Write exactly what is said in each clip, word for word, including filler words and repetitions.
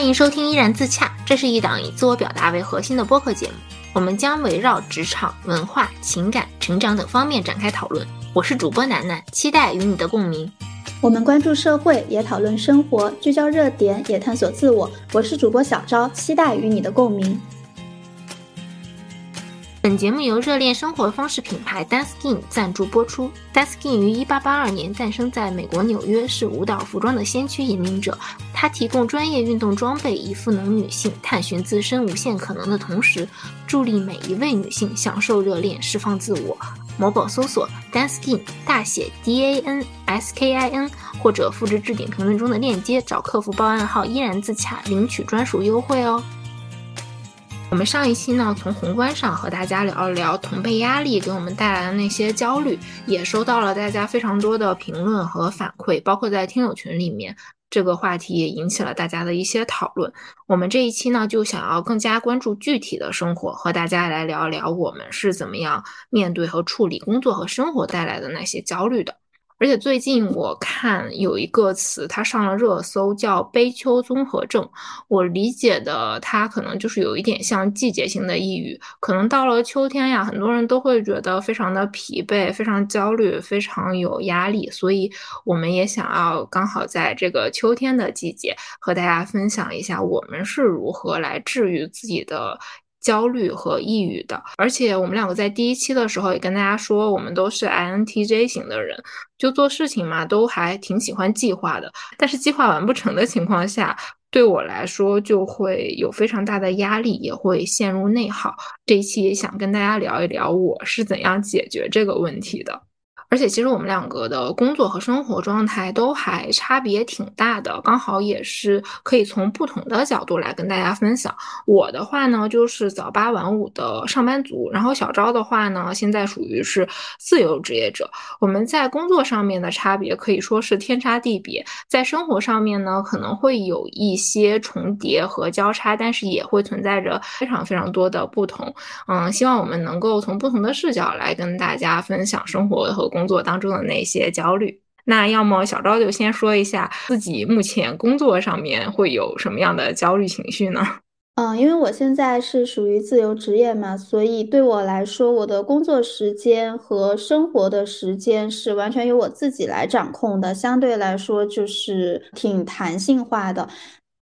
欢迎收听依然自洽，这是一档以自我表达为核心的播客节目，我们将围绕职场、文化、情感、成长等方面展开讨论。我是主播楠楠，期待与你的共鸣。我们关注社会，也讨论生活，聚焦热点，也探索自我。我是主播小昭，期待与你的共鸣。本节目由热恋生活方式品牌 DANSKIN 赞助播出。DANSKIN 于一八八二年诞生在美国纽约，是舞蹈服装的先驱引领者。它提供专业运动装备，以赋能女性探寻自身无限可能的同时，助力每一位女性享受热恋，释放自我。某宝搜索 DANSKIN 大写 D A N S K I N 或者复制置顶评论中的链接，找客服报暗号依然自洽，领取专属优惠哦。我们上一期呢，从宏观上和大家聊一聊同辈压力给我们带来的那些焦虑，也收到了大家非常多的评论和反馈，包括在听友群里面，这个话题也引起了大家的一些讨论。我们这一期呢，就想要更加关注具体的生活，和大家来聊一聊我们是怎么样面对和处理工作和生活带来的那些焦虑的。而且最近我看有一个词它上了热搜，叫悲秋综合症。我理解的它可能就是有一点像季节性的抑郁，可能到了秋天呀，很多人都会觉得非常的疲惫，非常焦虑，非常有压力，所以我们也想要刚好在这个秋天的季节和大家分享一下我们是如何来治愈自己的焦虑和抑郁的。而且我们两个在第一期的时候也跟大家说，我们都是 I N T J 型的人，就做事情嘛，都还挺喜欢计划的，但是计划完不成的情况下，对我来说就会有非常大的压力，也会陷入内耗。这一期也想跟大家聊一聊我是怎样解决这个问题的。而且其实我们两个的工作和生活状态都还差别挺大的，刚好也是可以从不同的角度来跟大家分享。我的话呢，就是早八晚五的上班族，然后小昭的话呢，现在属于是自由职业者。我们在工作上面的差别可以说是天差地别，在生活上面呢，可能会有一些重叠和交叉，但是也会存在着非常非常多的不同。嗯，希望我们能够从不同的视角来跟大家分享生活和工作工作当中的那些焦虑。那要么小昭就先说一下自己目前工作上面会有什么样的焦虑情绪呢？嗯，因为我现在是属于自由职业嘛，所以对我来说，我的工作时间和生活的时间是完全由我自己来掌控的，相对来说就是挺弹性化的。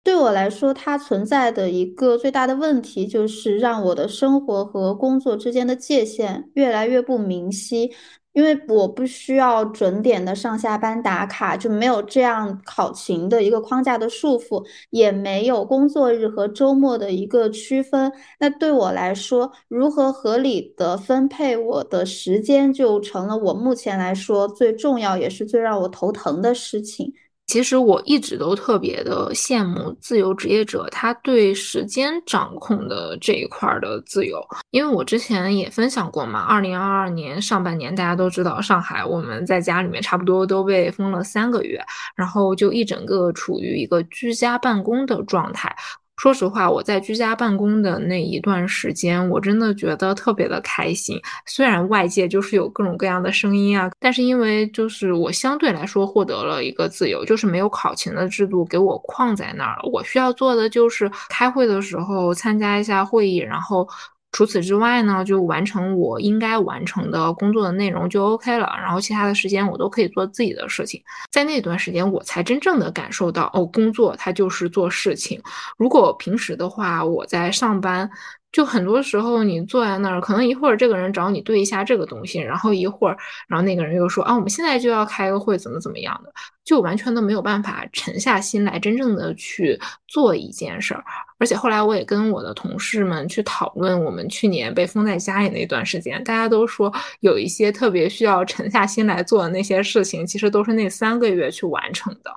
对我来说，它存在的一个最大的问题就是让我的生活和工作之间的界限越来越不明晰。因为我不需要准点的上下班打卡，就没有这样考勤的一个框架的束缚，也没有工作日和周末的一个区分。那对我来说，如何合理的分配我的时间，就成了我目前来说最重要也是最让我头疼的事情。其实我一直都特别的羡慕自由职业者他对时间掌控的这一块的自由，因为我之前也分享过嘛，二零二二年上半年大家都知道上海我们在家里面差不多都被封了三个月，然后就一整个处于一个居家办公的状态。说实话，我在居家办公的那一段时间，我真的觉得特别的开心。虽然外界就是有各种各样的声音啊，但是因为就是我相对来说获得了一个自由，就是没有考勤的制度给我框在那儿了。我需要做的就是开会的时候参加一下会议，然后除此之外呢，就完成我应该完成的工作的内容就 OK 了，然后其他的时间我都可以做自己的事情。在那段时间我才真正的感受到，哦，工作它就是做事情。如果平时的话，我在上班，就很多时候你坐在那儿，可能一会儿这个人找你对一下这个东西，然后一会儿然后那个人又说啊，我们现在就要开个会怎么怎么样的，就完全都没有办法沉下心来真正的去做一件事儿。而且后来我也跟我的同事们去讨论我们去年被封在家里那段时间，大家都说有一些特别需要沉下心来做的那些事情，其实都是那三个月去完成的。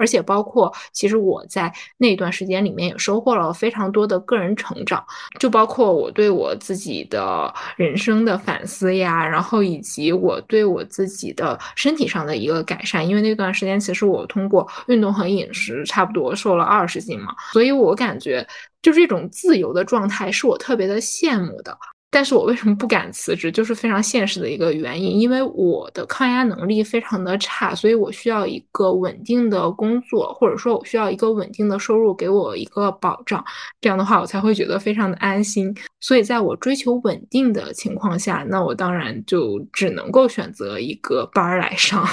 而且包括其实我在那段时间里面也收获了非常多的个人成长，就包括我对我自己的人生的反思呀，然后以及我对我自己的身体上的一个改善。因为那段时间其实我通过运动和饮食差不多瘦了二十斤嘛，所以我感觉就这种自由的状态是我特别的羡慕的。但是我为什么不敢辞职，就是非常现实的一个原因，因为我的抗压能力非常的差，所以我需要一个稳定的工作，或者说我需要一个稳定的收入给我一个保障，这样的话我才会觉得非常的安心。所以在我追求稳定的情况下，那我当然就只能够选择一个班来上。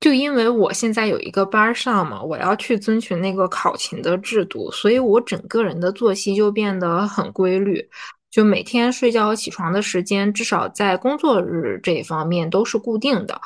就因为我现在有一个班上嘛，我要去遵循那个考勤的制度，所以我整个人的作息就变得很规律，就每天睡觉和起床的时间至少在工作日这一方面都是固定的。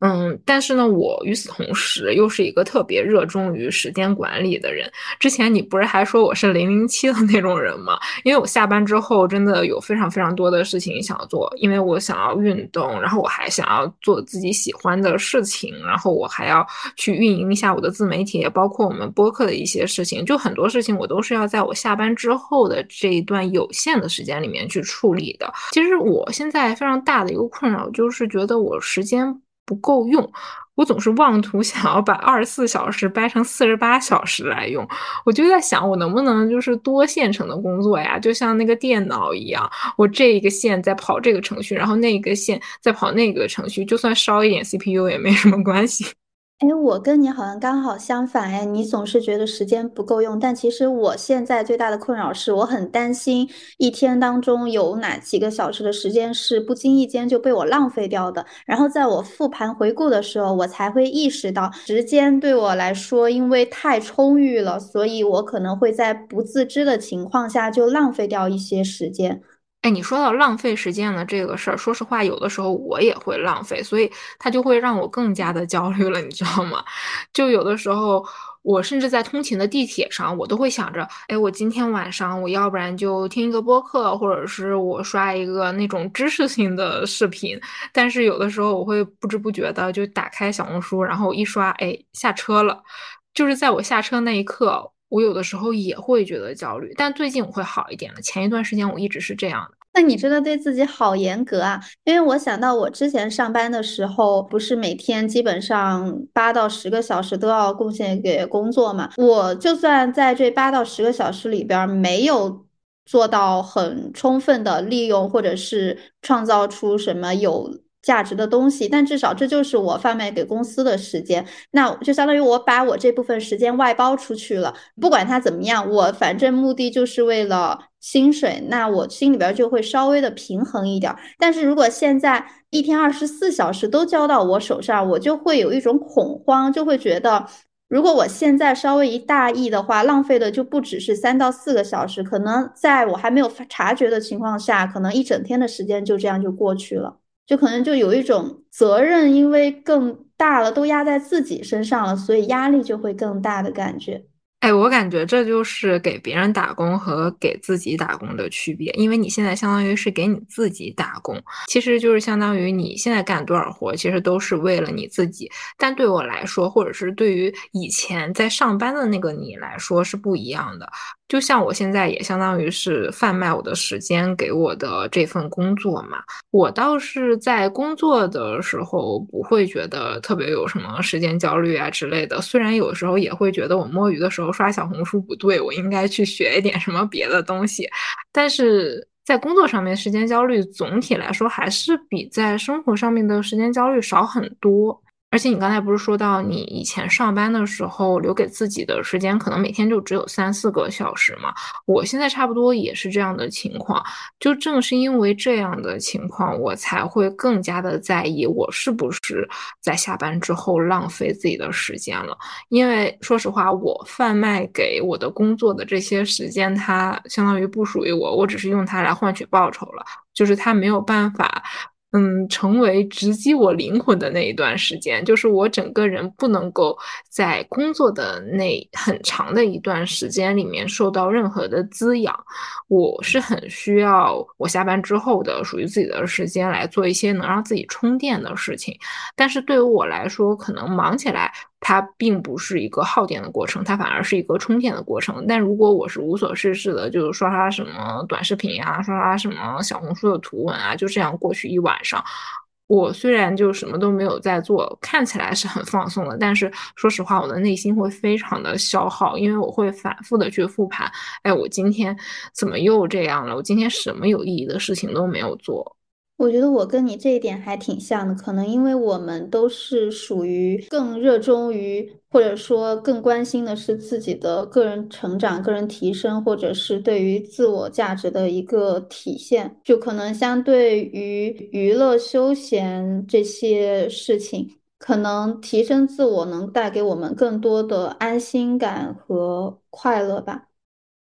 嗯，但是呢，我与此同时又是一个特别热衷于时间管理的人。之前你不是还说我是零零七的那种人吗？因为我下班之后真的有非常非常多的事情想要做，因为我想要运动，然后我还想要做自己喜欢的事情，然后我还要去运营一下我的自媒体，包括我们播客的一些事情，就很多事情我都是要在我下班之后的这一段有限的时间里面去处理的。其实我现在非常大的一个困扰就是觉得我时间不够用，我总是妄图想要把二十四小时掰成四十八小时来用。我就在想我能不能就是多线程的工作呀，就像那个电脑一样，我这一个线在跑这个程序，然后那个线在跑那个程序，就算烧一点 C P U 也没什么关系。哎，我跟你好像刚好相反。哎，你总是觉得时间不够用，但其实我现在最大的困扰是我很担心一天当中有哪几个小时的时间是不经意间就被我浪费掉的，然后在我复盘回顾的时候我才会意识到时间对我来说因为太充裕了，所以我可能会在不自知的情况下就浪费掉一些时间。哎，你说到浪费时间的这个事儿，说实话有的时候我也会浪费，所以它就会让我更加的焦虑了，你知道吗？就有的时候我甚至在通勤的地铁上我都会想着，哎，我今天晚上我要不然就听一个播客，或者是我刷一个那种知识性的视频，但是有的时候我会不知不觉的就打开小红书，然后一刷，哎，下车了。就是在我下车那一刻我有的时候也会觉得焦虑，但最近我会好一点了，前一段时间我一直是这样的。那你真的对自己好严格啊，因为我想到我之前上班的时候不是每天基本上八到十个小时都要贡献给工作嘛，我就算在这八到十个小时里边没有做到很充分的利用或者是创造出什么有价值的东西，但至少这就是我贩卖给公司的时间，那就相当于我把我这部分时间外包出去了，不管它怎么样，我反正目的就是为了薪水，那我心里边就会稍微的平衡一点。但是如果现在一天二十四小时都交到我手上，我就会有一种恐慌，就会觉得如果我现在稍微一大意的话，浪费的就不只是三到四个小时，可能在我还没有察觉的情况下，可能一整天的时间就这样就过去了，就可能就有一种责任因为更大了，都压在自己身上了，所以压力就会更大的感觉。哎，我感觉这就是给别人打工和给自己打工的区别，因为你现在相当于是给你自己打工，其实就是相当于你现在干多少活其实都是为了你自己，但对我来说或者是对于以前在上班的那个你来说是不一样的。就像我现在也相当于是贩卖我的时间给我的这份工作嘛，我倒是在工作的时候不会觉得特别有什么时间焦虑啊之类的，虽然有时候也会觉得我摸鱼的时候刷小红书不对，我应该去学一点什么别的东西，但是在工作上面时间焦虑总体来说还是比在生活上面的时间焦虑少很多。而且你刚才不是说到你以前上班的时候留给自己的时间可能每天就只有三四个小时嘛？我现在差不多也是这样的情况，就正是因为这样的情况我才会更加的在意我是不是在下班之后浪费自己的时间了，因为说实话我贩卖给我的工作的这些时间它相当于不属于我，我只是用它来换取报酬了，就是它没有办法嗯，成为直击我灵魂的那一段时间，就是我整个人不能够在工作的那很长的一段时间里面受到任何的滋养，我是很需要我下班之后的属于自己的时间来做一些能让自己充电的事情。但是对于我来说可能忙起来它并不是一个耗电的过程，它反而是一个充电的过程。但如果我是无所事事的，就是刷刷什么短视频啊，刷刷什么小红书的图文啊，就这样过去一晚上，我虽然就什么都没有在做，看起来是很放松的，但是说实话我的内心会非常的消耗，因为我会反复的去复盘，哎，我今天怎么又这样了，我今天什么有意义的事情都没有做。我觉得我跟你这一点还挺像的，可能因为我们都是属于更热衷于或者说更关心的是自己的个人成长、个人提升，或者是对于自我价值的一个体现，就可能相对于娱乐休闲这些事情，可能提升自我能带给我们更多的安心感和快乐吧。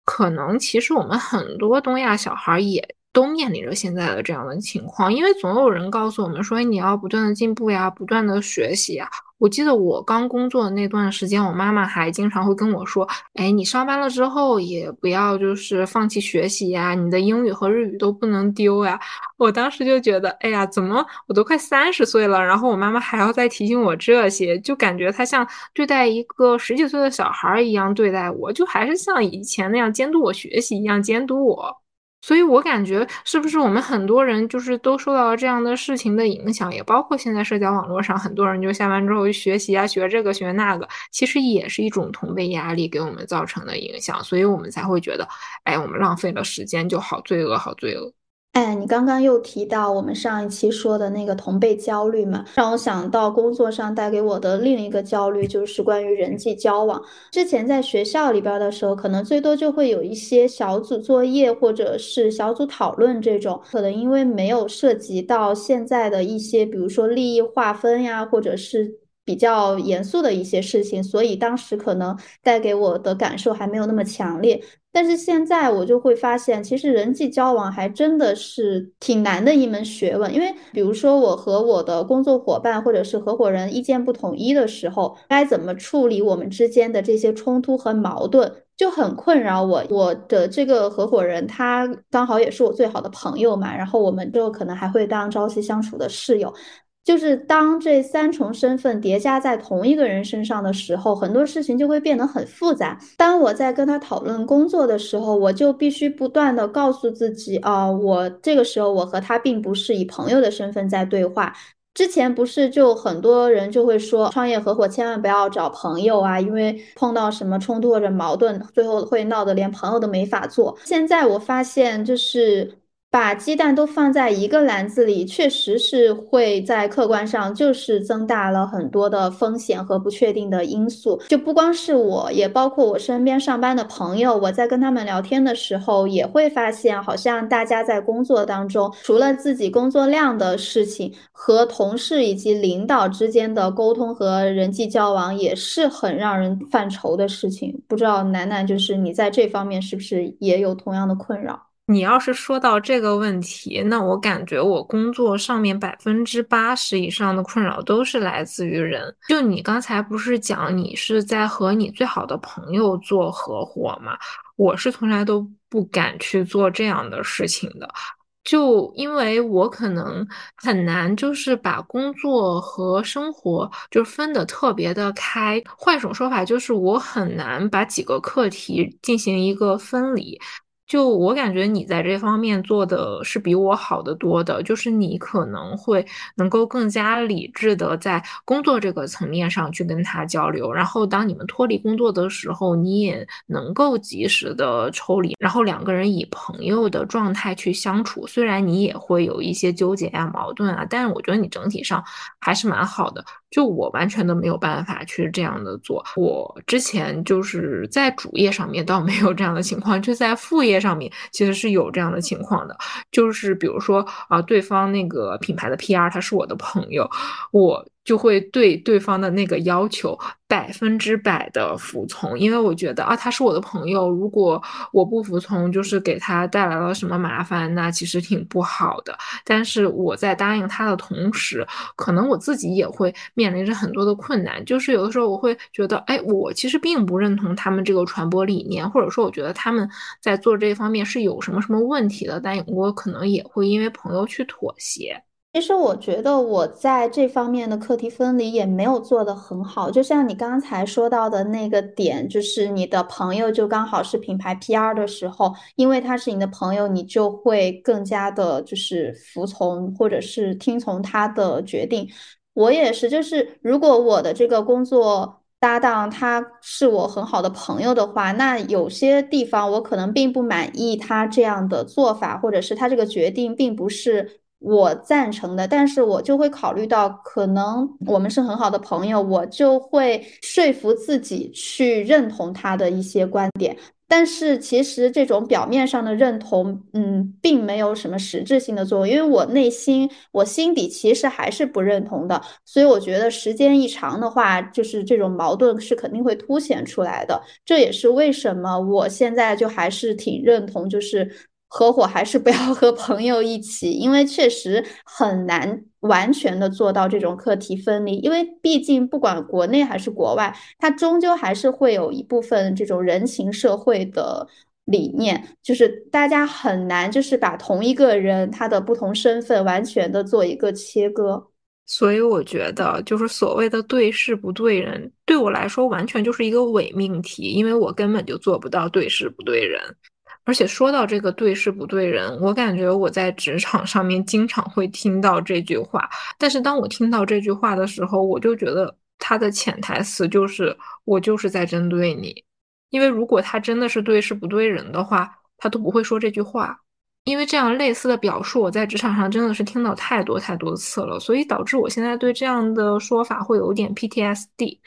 可能其实我们很多东亚小孩也都面临着现在的这样的情况，因为总有人告诉我们说你要不断的进步呀，不断的学习呀。我记得我刚工作的那段时间，我妈妈还经常会跟我说，哎，你上班了之后也不要就是放弃学习呀，你的英语和日语都不能丢呀。我当时就觉得，哎呀，怎么我都快三十岁了，然后我妈妈还要再提醒我这些，就感觉她像对待一个十几岁的小孩一样对待我，就还是像以前那样监督我学习一样监督我。所以我感觉是不是我们很多人就是都受到了这样的事情的影响，也包括现在社交网络上很多人就下班之后学习啊，学这个学那个，其实也是一种同辈压力给我们造成的影响，所以我们才会觉得，哎，我们浪费了时间，就好罪恶好罪恶。哎，你刚刚又提到我们上一期说的那个同辈焦虑嘛，让我想到工作上带给我的另一个焦虑，就是关于人际交往。之前在学校里边的时候，可能最多就会有一些小组作业或者是小组讨论这种，可能因为没有涉及到现在的一些比如说利益划分呀，或者是比较严肃的一些事情，所以当时可能带给我的感受还没有那么强烈。但是现在我就会发现，其实人际交往还真的是挺难的一门学问。因为比如说我和我的工作伙伴或者是合伙人意见不统一的时候，该怎么处理我们之间的这些冲突和矛盾就很困扰我。我的这个合伙人他刚好也是我最好的朋友嘛，然后我们就可能还会当朝夕相处的室友。就是当这三重身份叠加在同一个人身上的时候，很多事情就会变得很复杂。当我在跟他讨论工作的时候，我就必须不断的告诉自己啊、呃，我这个时候我和他并不是以朋友的身份在对话。之前不是就很多人就会说创业合伙千万不要找朋友啊，因为碰到什么冲突或者矛盾，最后会闹得连朋友都没法做。现在我发现就是把鸡蛋都放在一个篮子里，确实是会在客观上就是增大了很多的风险和不确定的因素。就不光是我，也包括我身边上班的朋友，我在跟他们聊天的时候也会发现，好像大家在工作当中除了自己工作量的事情，和同事以及领导之间的沟通和人际交往也是很让人犯愁的事情。不知道楠楠就是你在这方面是不是也有同样的困扰？你要是说到这个问题，那我感觉我工作上面百分之八十以上的困扰都是来自于人。就你刚才不是讲你是在和你最好的朋友做合伙吗？我是从来都不敢去做这样的事情的。就因为我可能很难就是把工作和生活就分得特别的开，换一种说法就是我很难把几个课题进行一个分离。就我感觉你在这方面做的是比我好得多的，就是你可能会能够更加理智的在工作这个层面上去跟他交流，然后当你们脱离工作的时候，你也能够及时的抽离，然后两个人以朋友的状态去相处。虽然你也会有一些纠结啊、矛盾啊，但是我觉得你整体上还是蛮好的。就我完全都没有办法去这样的做，我之前就是在主业上面倒没有这样的情况，就在副业上面其实是有这样的情况的。就是比如说啊、呃，对方那个品牌的 P R 他是我的朋友，我就会对对方的那个要求百分之百的服从，因为我觉得啊，他是我的朋友，如果我不服从，就是给他带来了什么麻烦，那其实挺不好的。但是我在答应他的同时，可能我自己也会面临着很多的困难。就是有的时候我会觉得，哎，我其实并不认同他们这个传播理念，或者说我觉得他们在做这方面是有什么什么问题的，但我可能也会因为朋友去妥协。其实我觉得我在这方面的课题分离也没有做得很好，就像你刚才说到的那个点，就是你的朋友就刚好是品牌 P R 的时候，因为他是你的朋友，你就会更加的就是服从或者是听从他的决定。我也是，就是如果我的这个工作搭档他是我很好的朋友的话，那有些地方我可能并不满意他这样的做法，或者是他这个决定并不是我赞成的，但是我就会考虑到可能我们是很好的朋友，我就会说服自己去认同他的一些观点。但是其实这种表面上的认同嗯，并没有什么实质性的作用，因为我内心我心底其实还是不认同的，所以我觉得时间一长的话，就是这种矛盾是肯定会凸显出来的。这也是为什么我现在就还是挺认同，就是合伙还是不要和朋友一起，因为确实很难完全的做到这种课题分离，因为毕竟不管国内还是国外，它终究还是会有一部分这种人情社会的理念，就是大家很难就是把同一个人他的不同身份完全的做一个切割。所以我觉得就是所谓的对事不对人，对我来说完全就是一个伪命题，因为我根本就做不到对事不对人。而且说到这个对事不对人，我感觉我在职场上面经常会听到这句话，但是当我听到这句话的时候，我就觉得它的潜台词就是我就是在针对你，因为如果他真的是对事不对人的话，他都不会说这句话。因为这样类似的表述我在职场上真的是听到太多太多次了，所以导致我现在对这样的说法会有点 P T S D。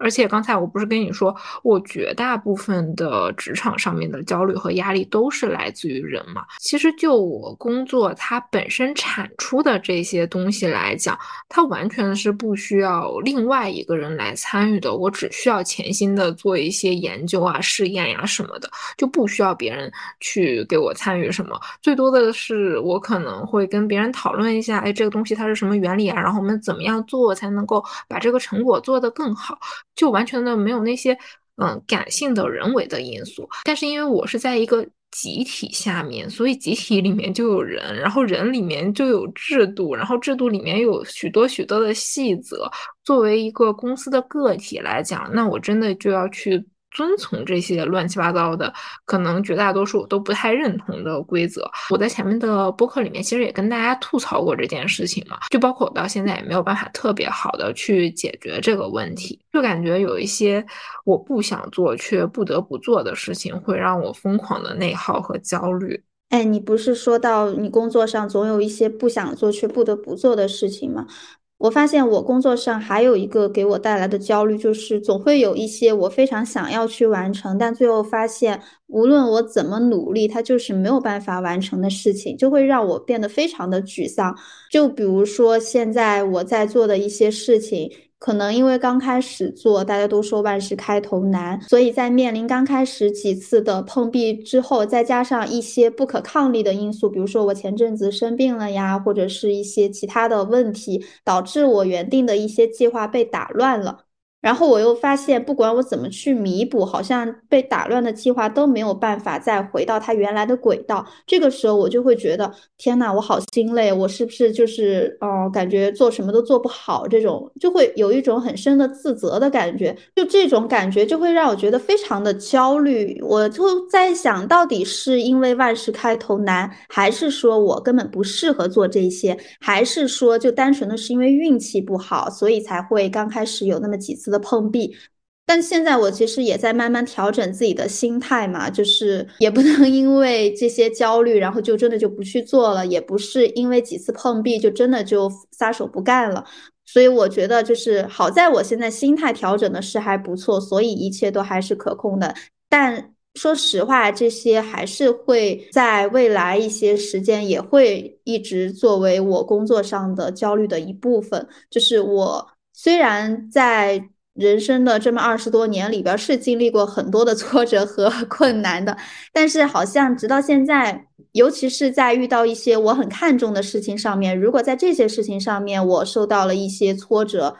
而且刚才我不是跟你说，我绝大部分的职场上面的焦虑和压力都是来自于人嘛。其实就我工作它本身产出的这些东西来讲，它完全是不需要另外一个人来参与的，我只需要潜心的做一些研究啊、试验呀、啊、什么的，就不需要别人去给我参与什么。最多的是我可能会跟别人讨论一下，哎，这个东西它是什么原理啊，然后我们怎么样做才能够把这个成果做得更好，就完全的没有那些嗯感性的人为的因素。但是因为我是在一个集体下面，所以集体里面就有人，然后人里面就有制度，然后制度里面有许多许多的细则。作为一个公司的个体来讲，那我真的就要去遵从这些乱七八糟的可能绝大多数我都不太认同的规则。我在前面的播客里面其实也跟大家吐槽过这件事情嘛，就包括我到现在也没有办法特别好的去解决这个问题，就感觉有一些我不想做却不得不做的事情会让我疯狂的内耗和焦虑。哎，你不是说到你工作上总有一些不想做却不得不做的事情吗？我发现我工作上还有一个给我带来的焦虑，就是总会有一些我非常想要去完成，但最后发现无论我怎么努力它就是没有办法完成的事情，就会让我变得非常的沮丧。就比如说现在我在做的一些事情，可能因为刚开始做，大家都说万事开头难，所以在面临刚开始几次的碰壁之后，再加上一些不可抗力的因素，比如说我前阵子生病了呀，或者是一些其他的问题，导致我原定的一些计划被打乱了。然后我又发现不管我怎么去弥补，好像被打乱的计划都没有办法再回到它原来的轨道。这个时候我就会觉得天哪，我好心累，我是不是就是呃，感觉做什么都做不好，这种就会有一种很深的自责的感觉。就这种感觉就会让我觉得非常的焦虑，我就在想到底是因为万事开头难，还是说我根本不适合做这些，还是说就单纯的是因为运气不好，所以才会刚开始有那么几次的碰壁。但现在我其实也在慢慢调整自己的心态嘛，就是也不能因为这些焦虑然后就真的就不去做了，也不是因为几次碰壁就真的就撒手不干了。所以我觉得就是好在我现在心态调整的是还不错，所以一切都还是可控的。但说实话，这些还是会在未来一些时间也会一直作为我工作上的焦虑的一部分。就是我虽然在人生的这么二十多年里边是经历过很多的挫折和困难的，但是好像直到现在，尤其是在遇到一些我很看重的事情上面，如果在这些事情上面我受到了一些挫折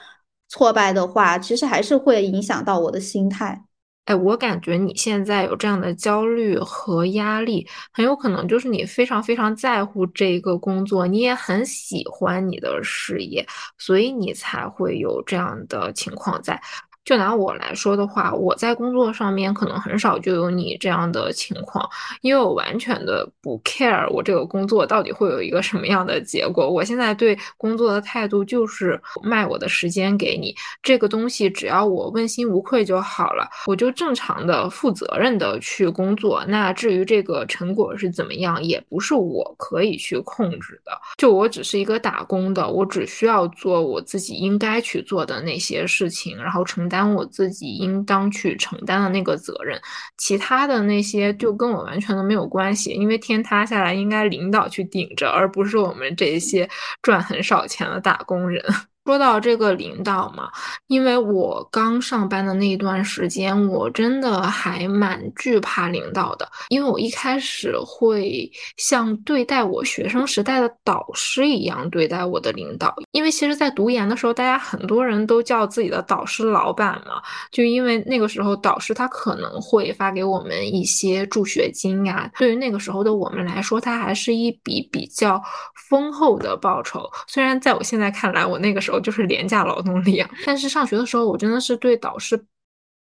挫败的话，其实还是会影响到我的心态。哎，我感觉你现在有这样的焦虑和压力，很有可能就是你非常非常在乎这个工作，你也很喜欢你的事业，所以你才会有这样的情况在。就拿我来说的话，我在工作上面可能很少就有你这样的情况，因为我完全的不 care 我这个工作到底会有一个什么样的结果。我现在对工作的态度就是卖我的时间给你，这个东西只要我问心无愧就好了，我就正常的负责任的去工作，那至于这个成果是怎么样，也不是我可以去控制的。就我只是一个打工的，我只需要做我自己应该去做的那些事情，然后承担我自己应当去承担的那个责任，其他的那些就跟我完全都没有关系，因为天塌下来应该领导去顶着，而不是我们这些赚很少钱的打工人。说到这个领导嘛，因为我刚上班的那一段时间，我真的还蛮惧怕领导的，因为我一开始会像对待我学生时代的导师一样对待我的领导，因为其实在读研的时候，大家很多人都叫自己的导师老板嘛，就因为那个时候导师他可能会发给我们一些助学金啊，对于那个时候的我们来说，它还是一笔比较丰厚的报酬，虽然在我现在看来，我那个时候就是廉价劳动力，但是上学的时候我真的是对导师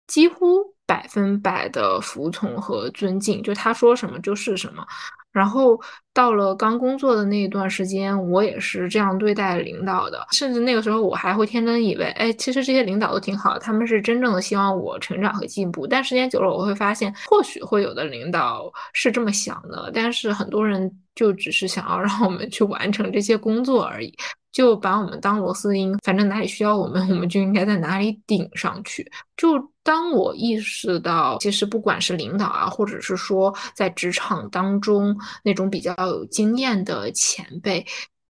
几乎百分百的服从和尊敬，就他说什么就是什么。然后到了刚工作的那一段时间，我也是这样对待领导的，甚至那个时候我还会天真以为，哎，其实这些领导都挺好，他们是真正的希望我成长和进步。但时间久了，我会发现，或许会有的领导是这么想的，但是很多人就只是想要让我们去完成这些工作而已，就把我们当螺丝钉，反正哪里需要我们，我们就应该在哪里顶上去。就当我意识到，其实不管是领导啊，或者是说在职场当中那种比较有经验的前辈，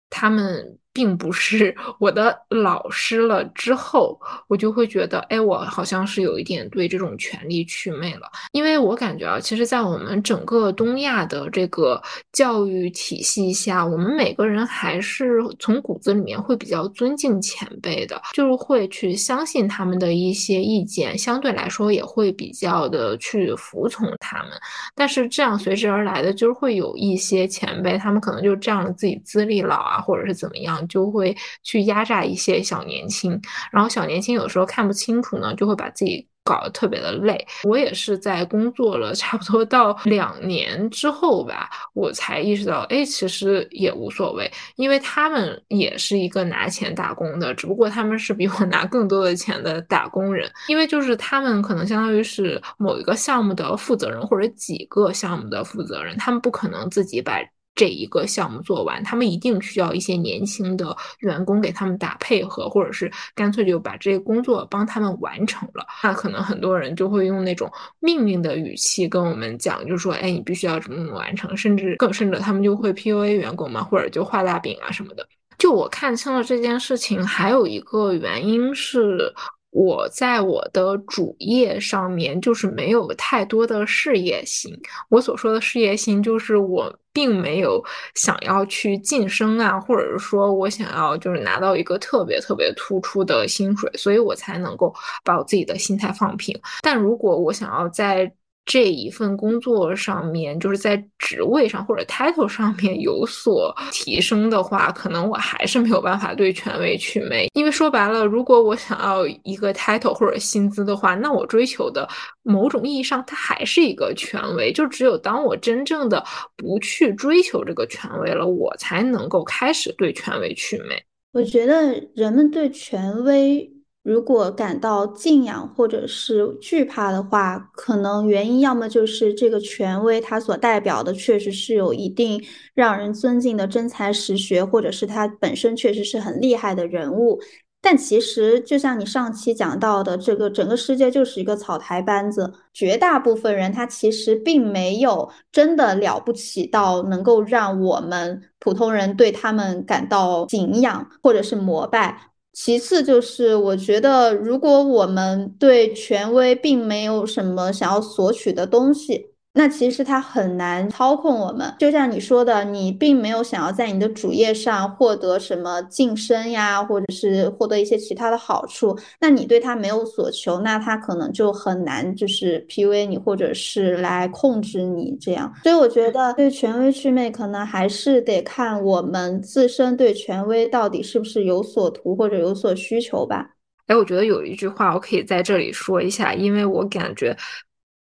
他们并不是我的老师了之后，我就会觉得，哎，我好像是有一点对这种权力祛魅了。因为我感觉啊，其实在我们整个东亚的这个教育体系下，我们每个人还是从骨子里面会比较尊敬前辈的，就是会去相信他们的一些意见，相对来说也会比较的去服从他们。但是这样随之而来的就是会有一些前辈，他们可能就仗着自己资历老啊，或者是怎么样，就会去压榨一些小年轻，然后小年轻有时候看不清楚呢，就会把自己搞得特别的累。我也是在工作了差不多到两年之后吧，我才意识到，哎，其实也无所谓，因为他们也是一个拿钱打工的，只不过他们是比我拿更多的钱的打工人，因为就是他们可能相当于是某一个项目的负责人或者几个项目的负责人，他们不可能自己把这一个项目做完，他们一定需要一些年轻的员工给他们打配合，或者是干脆就把这个工作帮他们完成了。那可能很多人就会用那种命令的语气跟我们讲，就是说，哎，你必须要怎么完成，甚至更甚者他们就会 P U A 员工嘛，或者就画大饼啊什么的。就我看清了这件事情，还有一个原因是我在我的主业上面就是没有太多的事业心。我所说的事业心就是我并没有想要去晋升啊，或者是说我想要就是拿到一个特别特别突出的薪水，所以我才能够把我自己的心态放平。但如果我想要在这一份工作上面，就是在职位上或者 title 上面有所提升的话，可能我还是没有办法对权威祛魅。因为说白了，如果我想要一个 title 或者薪资的话，那我追求的某种意义上它还是一个权威。就只有当我真正的不去追求这个权威了，我才能够开始对权威祛魅。我觉得人们对权威如果感到敬仰或者是惧怕的话，可能原因要么就是这个权威它所代表的确实是有一定让人尊敬的真才实学，或者是他本身确实是很厉害的人物。但其实就像你上期讲到的，这个整个世界就是一个草台班子，绝大部分人他其实并没有真的了不起到能够让我们普通人对他们感到敬仰或者是膜拜。其次就是我觉得如果我们对权威并没有什么想要索取的东西，那其实它很难操控我们。就像你说的，你并没有想要在你的主业上获得什么晋升呀，或者是获得一些其他的好处，那你对它没有所求，那它可能就很难就是 P U A 你或者是来控制你这样。所以我觉得对权威祛魅可能还是得看我们自身对权威到底是不是有所图或者有所需求吧。哎，我觉得有一句话我可以在这里说一下，因为我感觉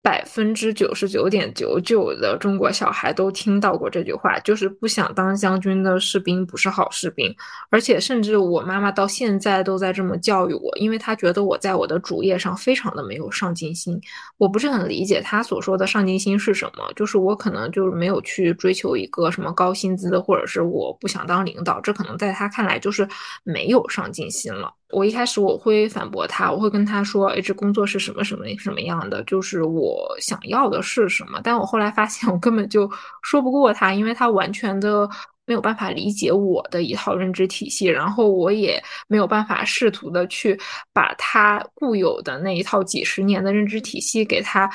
百分之九十九点九九的中国小孩都听到过这句话，就是不想当将军的士兵不是好士兵。而且甚至我妈妈到现在都在这么教育我，因为她觉得我在我的主业上非常的没有上进心。我不是很理解她所说的上进心是什么，就是我可能就是没有去追求一个什么高薪资，或者是我不想当领导，这可能在她看来就是没有上进心了。我一开始我会反驳他，我会跟他说，哎，这工作是什么什么什么样的，就是我想要的是什么。但我后来发现我根本就说不过他，因为他完全的没有办法理解我的一套认知体系，然后我也没有办法试图的去把他固有的那一套几十年的认知体系给他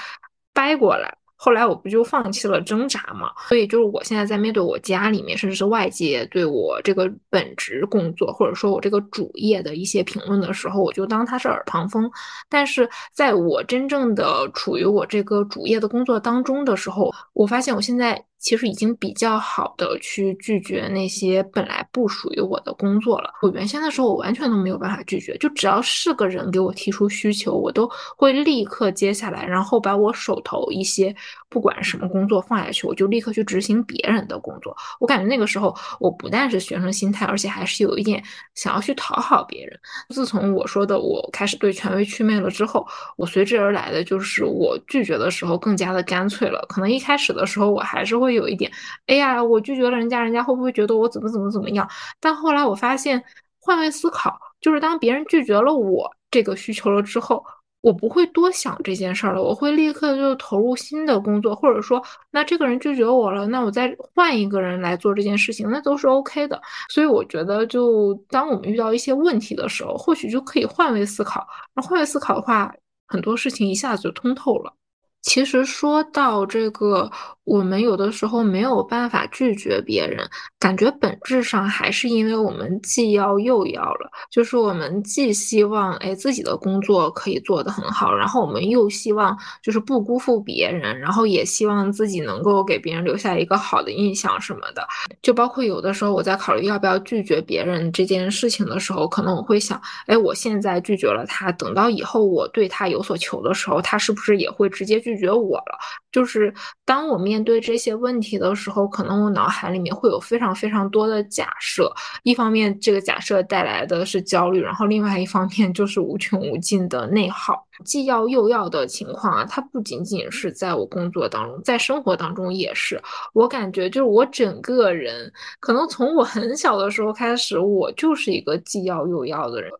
掰过来。后来我不就放弃了挣扎嘛，所以就是我现在在面对我家里面甚至是外界对我这个本职工作或者说我这个主业的一些评论的时候，我就当它是耳旁风。但是在我真正的处于我这个主业的工作当中的时候，我发现我现在其实已经比较好的去拒绝那些本来不属于我的工作了。我原先的时候我完全都没有办法拒绝，就只要是个人给我提出需求，我都会立刻接下来，然后把我手头一些不管什么工作放下去，我就立刻去执行别人的工作。我感觉那个时候我不但是学生心态，而且还是有一点想要去讨好别人。自从我说的我开始对权威祛魅了之后，我随之而来的就是我拒绝的时候更加的干脆了。可能一开始的时候我还是会有一点，哎呀，我拒绝了人家，人家会不会觉得我怎么怎么怎么样？但后来我发现，换位思考，就是当别人拒绝了我这个需求了之后，我不会多想这件事儿了，我会立刻就投入新的工作，或者说，那这个人拒绝我了，那我再换一个人来做这件事情，那都是 OK 的。所以我觉得，就当我们遇到一些问题的时候，或许就可以换位思考。那换位思考的话，很多事情一下子就通透了。其实说到这个，我们有的时候没有办法拒绝别人，感觉本质上还是因为我们既要又要了，就是我们既希望哎自己的工作可以做得很好，然后我们又希望就是不辜负别人，然后也希望自己能够给别人留下一个好的印象什么的。就包括有的时候我在考虑要不要拒绝别人这件事情的时候，可能我会想，哎，我现在拒绝了他，等到以后我对他有所求的时候，他是不是也会直接拒绝拒绝我了。就是当我面对这些问题的时候，可能我脑海里面会有非常非常多的假设，一方面这个假设带来的是焦虑，然后另外一方面就是无穷无尽的内耗。既要又要的情况啊，它不仅仅是在我工作当中，在生活当中也是。我感觉就是我整个人可能从我很小的时候开始，我就是一个既要又要的人。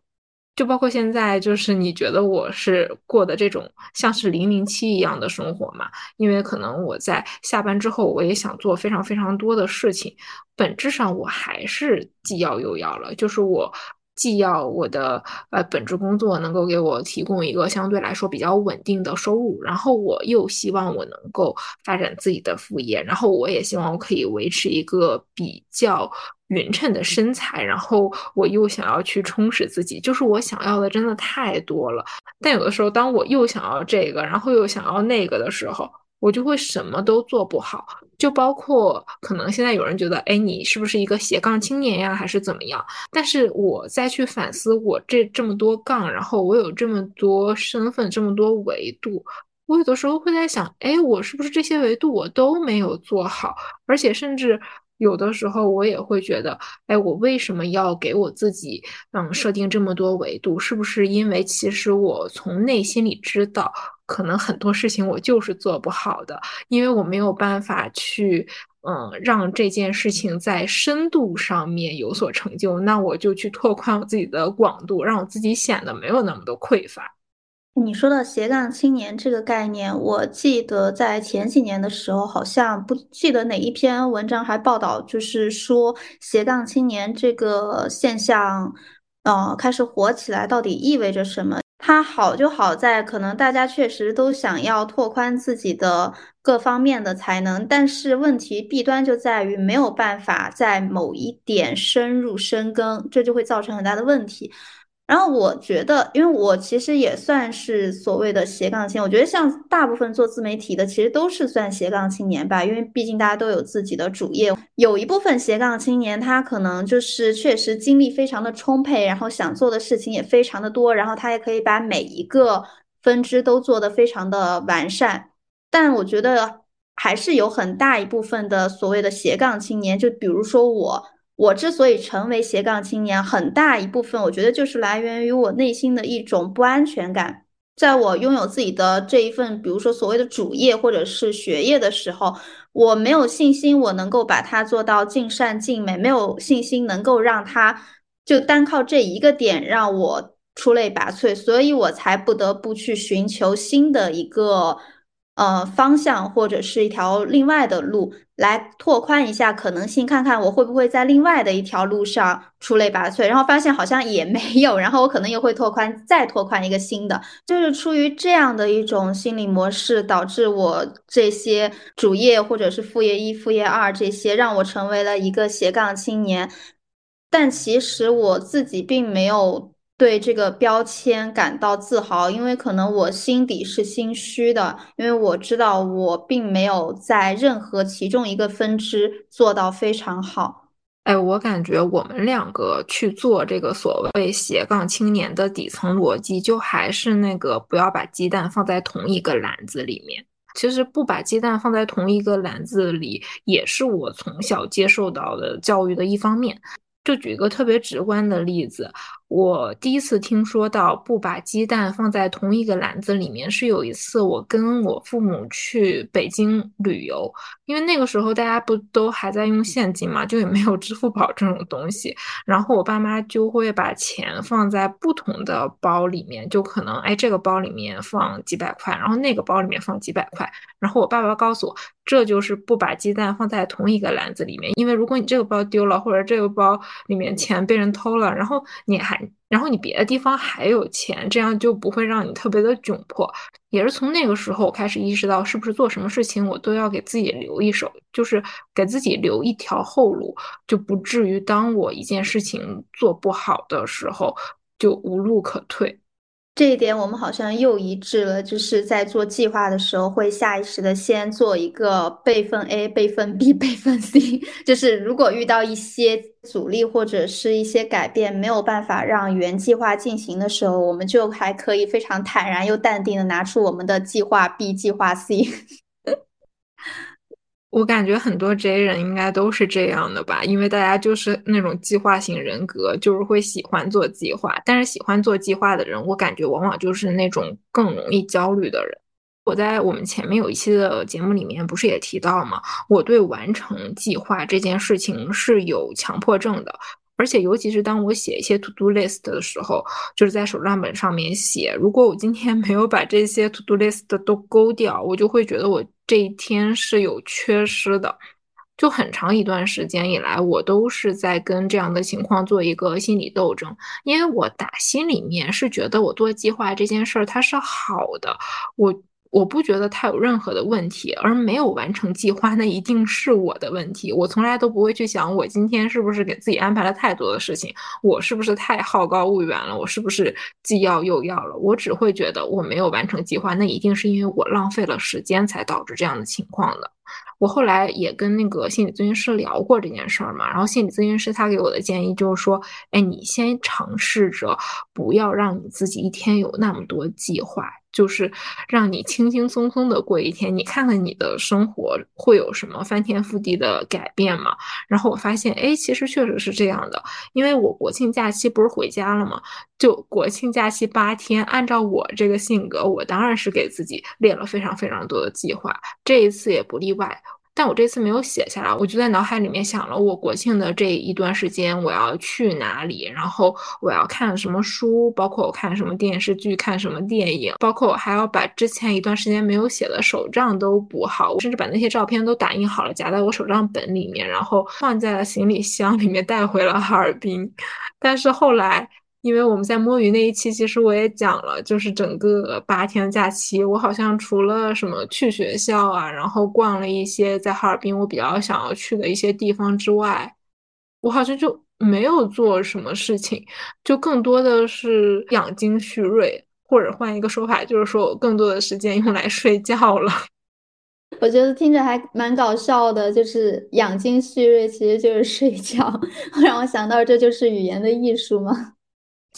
就包括现在，就是你觉得我是过的这种像是零零七一样的生活嘛？因为可能我在下班之后，我也想做非常非常多的事情，本质上我还是既要又要了，就是我既要我的呃本职工作能够给我提供一个相对来说比较稳定的收入，然后我又希望我能够发展自己的副业，然后我也希望我可以维持一个比较匀称的身材，然后我又想要去充实自己，就是我想要的真的太多了。但有的时候当我又想要这个然后又想要那个的时候，我就会什么都做不好。就包括可能现在有人觉得，哎，你是不是一个斜杠青年呀，还是怎么样？但是我再去反思我这这么多杠，然后我有这么多身份，这么多维度，我有的时候会在想，哎，我是不是这些维度我都没有做好？而且甚至有的时候我也会觉得，哎，我为什么要给我自己嗯设定这么多维度？是不是因为其实我从内心里知道，可能很多事情我就是做不好的，因为我没有办法去嗯让这件事情在深度上面有所成就，那我就去拓宽我自己的广度，让我自己显得没有那么多匮乏。你说的斜杠青年这个概念，我记得在前几年的时候，好像不记得哪一篇文章还报道，就是说斜杠青年这个现象，呃，开始火起来到底意味着什么？它好就好在可能大家确实都想要拓宽自己的各方面的才能，但是问题弊端就在于没有办法在某一点深入深耕，这就会造成很大的问题。然后我觉得，因为我其实也算是所谓的斜杠青，我觉得像大部分做自媒体的其实都是算斜杠青年吧，因为毕竟大家都有自己的主业。有一部分斜杠青年他可能就是确实精力非常的充沛，然后想做的事情也非常的多，然后他也可以把每一个分支都做得非常的完善。但我觉得还是有很大一部分的所谓的斜杠青年，就比如说我我之所以成为斜杠青年，很大一部分我觉得就是来源于我内心的一种不安全感。在我拥有自己的这一份比如说所谓的主业或者是学业的时候，我没有信心我能够把它做到尽善尽美，没有信心能够让它就单靠这一个点让我出类拔萃，所以我才不得不去寻求新的一个呃，方向或者是一条另外的路来拓宽一下可能性，看看我会不会在另外的一条路上出类拔萃，然后发现好像也没有，然后我可能又会拓宽再拓宽一个新的，就是出于这样的一种心理模式，导致我这些主业或者是副业一副业二这些让我成为了一个斜杠青年。但其实我自己并没有对这个标签感到自豪，因为可能我心底是心虚的，因为我知道我并没有在任何其中一个分支做到非常好。哎，我感觉我们两个去做这个所谓斜杠青年的底层逻辑，就还是那个不要把鸡蛋放在同一个篮子里面。其实不把鸡蛋放在同一个篮子里，也是我从小接受到的教育的一方面。就举一个特别直观的例子，我第一次听说到不把鸡蛋放在同一个篮子里面，是有一次我跟我父母去北京旅游，因为那个时候大家不都还在用现金嘛，就也没有支付宝这种东西，然后我爸妈就会把钱放在不同的包里面，就可能哎这个包里面放几百块，然后那个包里面放几百块，然后我爸爸告诉我，这就是不把鸡蛋放在同一个篮子里面，因为如果你这个包丢了，或者这个包里面钱被人偷了，然后你还然后你别的地方还有钱，这样就不会让你特别的窘迫。也是从那个时候我开始意识到，是不是做什么事情我都要给自己留一手，就是给自己留一条后路，就不至于当我一件事情做不好的时候就无路可退。这一点我们好像又一致了，就是在做计划的时候会下意识的先做一个备份 A 备份 B 备份 C， 就是如果遇到一些阻力或者是一些改变没有办法让原计划进行的时候，我们就还可以非常坦然又淡定的拿出我们的计划 B 计划 C。 我感觉很多 J 人应该都是这样的吧，因为大家就是那种计划型人格，就是会喜欢做计划，但是喜欢做计划的人我感觉往往就是那种更容易焦虑的人。我在我们前面有一期的节目里面不是也提到吗，我对完成计划这件事情是有强迫症的，而且尤其是当我写一些 to do list 的时候，就是在手账本上面写，如果我今天没有把这些 to do list 都勾掉，我就会觉得我这一天是有缺失的。就很长一段时间以来，我都是在跟这样的情况做一个心理斗争，因为我打心里面是觉得我做计划这件事儿它是好的，我我不觉得它有任何的问题，而没有完成计划那一定是我的问题。我从来都不会去想我今天是不是给自己安排了太多的事情，我是不是太好高骛远了，我是不是既要又要了，我只会觉得我没有完成计划，那一定是因为我浪费了时间才导致这样的情况的。我后来也跟那个心理咨询师聊过这件事儿嘛，然后心理咨询师他给我的建议就是说，哎，你先尝试着不要让你自己一天有那么多计划，就是让你轻轻松松的过一天，你看看你的生活会有什么翻天覆地的改变嘛。然后我发现，哎，其实确实是这样的，因为我国庆假期不是回家了嘛，就国庆假期八天，按照我这个性格，我当然是给自己列了非常非常多的计划，这一次也不例外。但我这次没有写下来，我就在脑海里面想了，我国庆的这一段时间我要去哪里，然后我要看什么书，包括我看什么电视剧，看什么电影，包括我还要把之前一段时间没有写的手账都补好，我甚至把那些照片都打印好了夹在我手账本里面，然后放在了行李箱里面带回了哈尔滨。但是后来因为我们在摸鱼那一期其实我也讲了，就是整个八天假期我好像除了什么去学校啊，然后逛了一些在哈尔滨我比较想要去的一些地方之外，我好像就没有做什么事情，就更多的是养精蓄锐，或者换一个说法就是说我更多的时间用来睡觉了。我觉得听着还蛮搞笑的，就是养精蓄锐其实就是睡觉，让我想到这就是语言的艺术吗？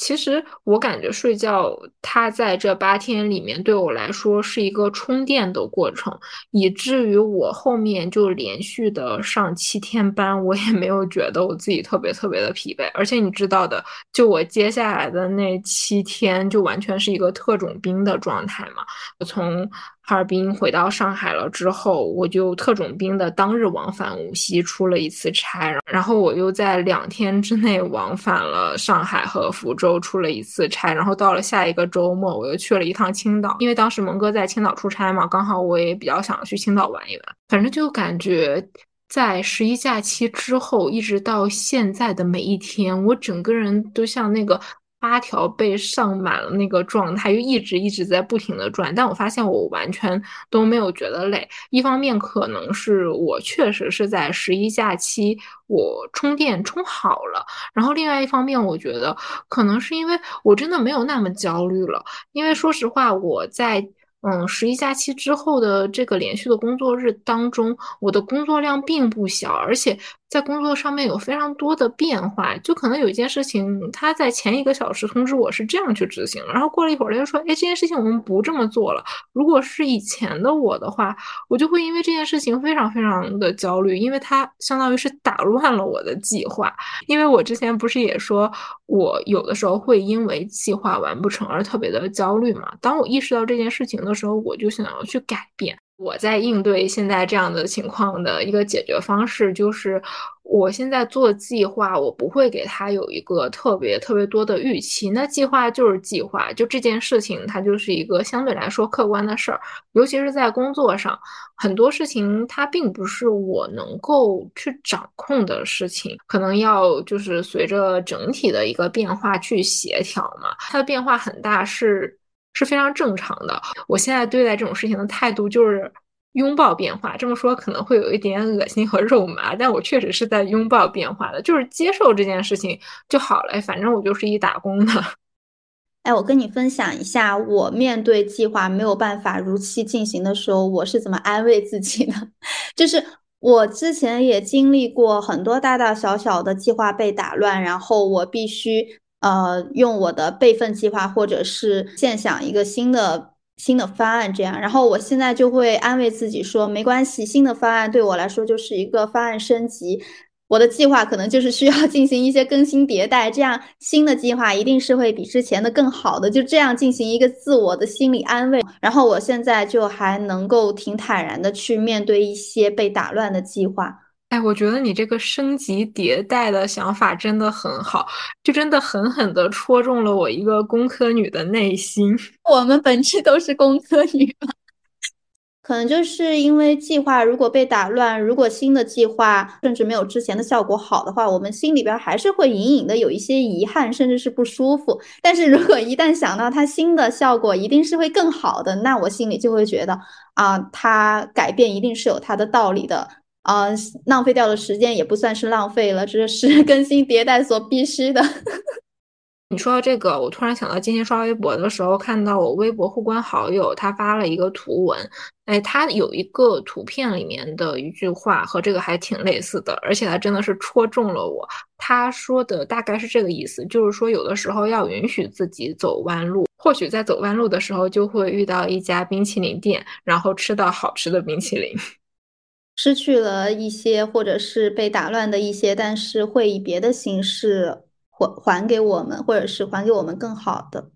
其实我感觉睡觉它在这八天里面对我来说是一个充电的过程，以至于我后面就连续的上七天班，我也没有觉得我自己特别特别的疲惫。而且你知道的，就我接下来的那七天就完全是一个特种兵的状态嘛，我从哈尔滨回到上海了之后，我就特种兵的当日往返无锡出了一次差，然后我又在两天之内往返了上海和福州出了一次差，然后到了下一个周末我又去了一趟青岛，因为当时蒙哥在青岛出差嘛，刚好我也比较想去青岛玩一玩。反正就感觉在十一假期之后一直到现在的每一天，我整个人都像那个八条被上满了那个状态，又一直一直在不停的转，但我发现我完全都没有觉得累。一方面可能是我确实是在十一假期我充电充好了，然后另外一方面我觉得可能是因为我真的没有那么焦虑了，因为说实话我在嗯，十一假期之后的这个连续的工作日当中，我的工作量并不小，而且在工作上面有非常多的变化，就可能有一件事情他在前一个小时通知我是这样去执行，然后过了一会儿他就说，哎，这件事情我们不这么做了。如果是以前的我的话，我就会因为这件事情非常非常的焦虑，因为它相当于是打乱了我的计划。因为我之前不是也说我有的时候会因为计划完不成而特别的焦虑嘛，当我意识到这件事情的时候，我就想要去改变。我在应对现在这样的情况的一个解决方式就是，我现在做计划，我不会给它有一个特别特别多的预期。那计划就是计划，就这件事情它就是一个相对来说客观的事儿，尤其是在工作上，很多事情它并不是我能够去掌控的事情，可能要就是随着整体的一个变化去协调嘛。它的变化很大是是非常正常的。我现在对待这种事情的态度就是拥抱变化，这么说可能会有一点恶心和肉麻，但我确实是在拥抱变化的，就是接受这件事情就好了，反正我就是一打工的。哎，我跟你分享一下我面对计划没有办法如期进行的时候我是怎么安慰自己的。就是我之前也经历过很多大大小小的计划被打乱，然后我必须呃，用我的备份计划或者是现想一个新的新的方案这样，然后我现在就会安慰自己说没关系，新的方案对我来说就是一个方案升级，我的计划可能就是需要进行一些更新迭代，这样新的计划一定是会比之前的更好的，就这样进行一个自我的心理安慰。然后我现在就还能够挺坦然的去面对一些被打乱的计划。哎，我觉得你这个升级迭代的想法真的很好，就真的狠狠地戳中了我一个工科女的内心。我们本质都是工科女嘛，可能就是因为计划如果被打乱，如果新的计划甚至没有之前的效果好的话，我们心里边还是会隐隐的有一些遗憾，甚至是不舒服。但是如果一旦想到它新的效果一定是会更好的，那我心里就会觉得啊，它改变一定是有它的道理的。呃，浪费掉的时间也不算是浪费了，这是更新迭代所必须的。你说到这个，我突然想到今天刷微博的时候，看到我微博互关好友他发了一个图文，哎，他有一个图片里面的一句话和这个还挺类似的，而且他真的是戳中了我。他说的大概是这个意思，就是说有的时候要允许自己走弯路，或许在走弯路的时候就会遇到一家冰淇淋店，然后吃到好吃的冰淇淋。失去了一些或者是被打乱的一些，但是会以别的形式还还给我们，或者是还给我们更好的。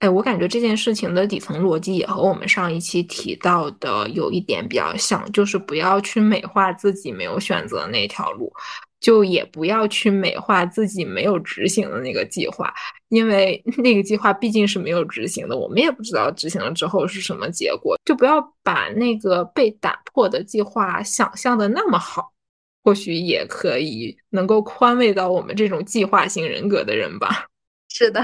哎，我感觉这件事情的底层逻辑也和我们上一期提到的有一点比较像，就是不要去美化自己没有选择那条路，就也不要去美化自己没有执行的那个计划，因为那个计划毕竟是没有执行的，我们也不知道执行了之后是什么结果，就不要把那个被打破的计划想象的那么好，或许也可以能够宽慰到我们这种计划型人格的人吧。是的，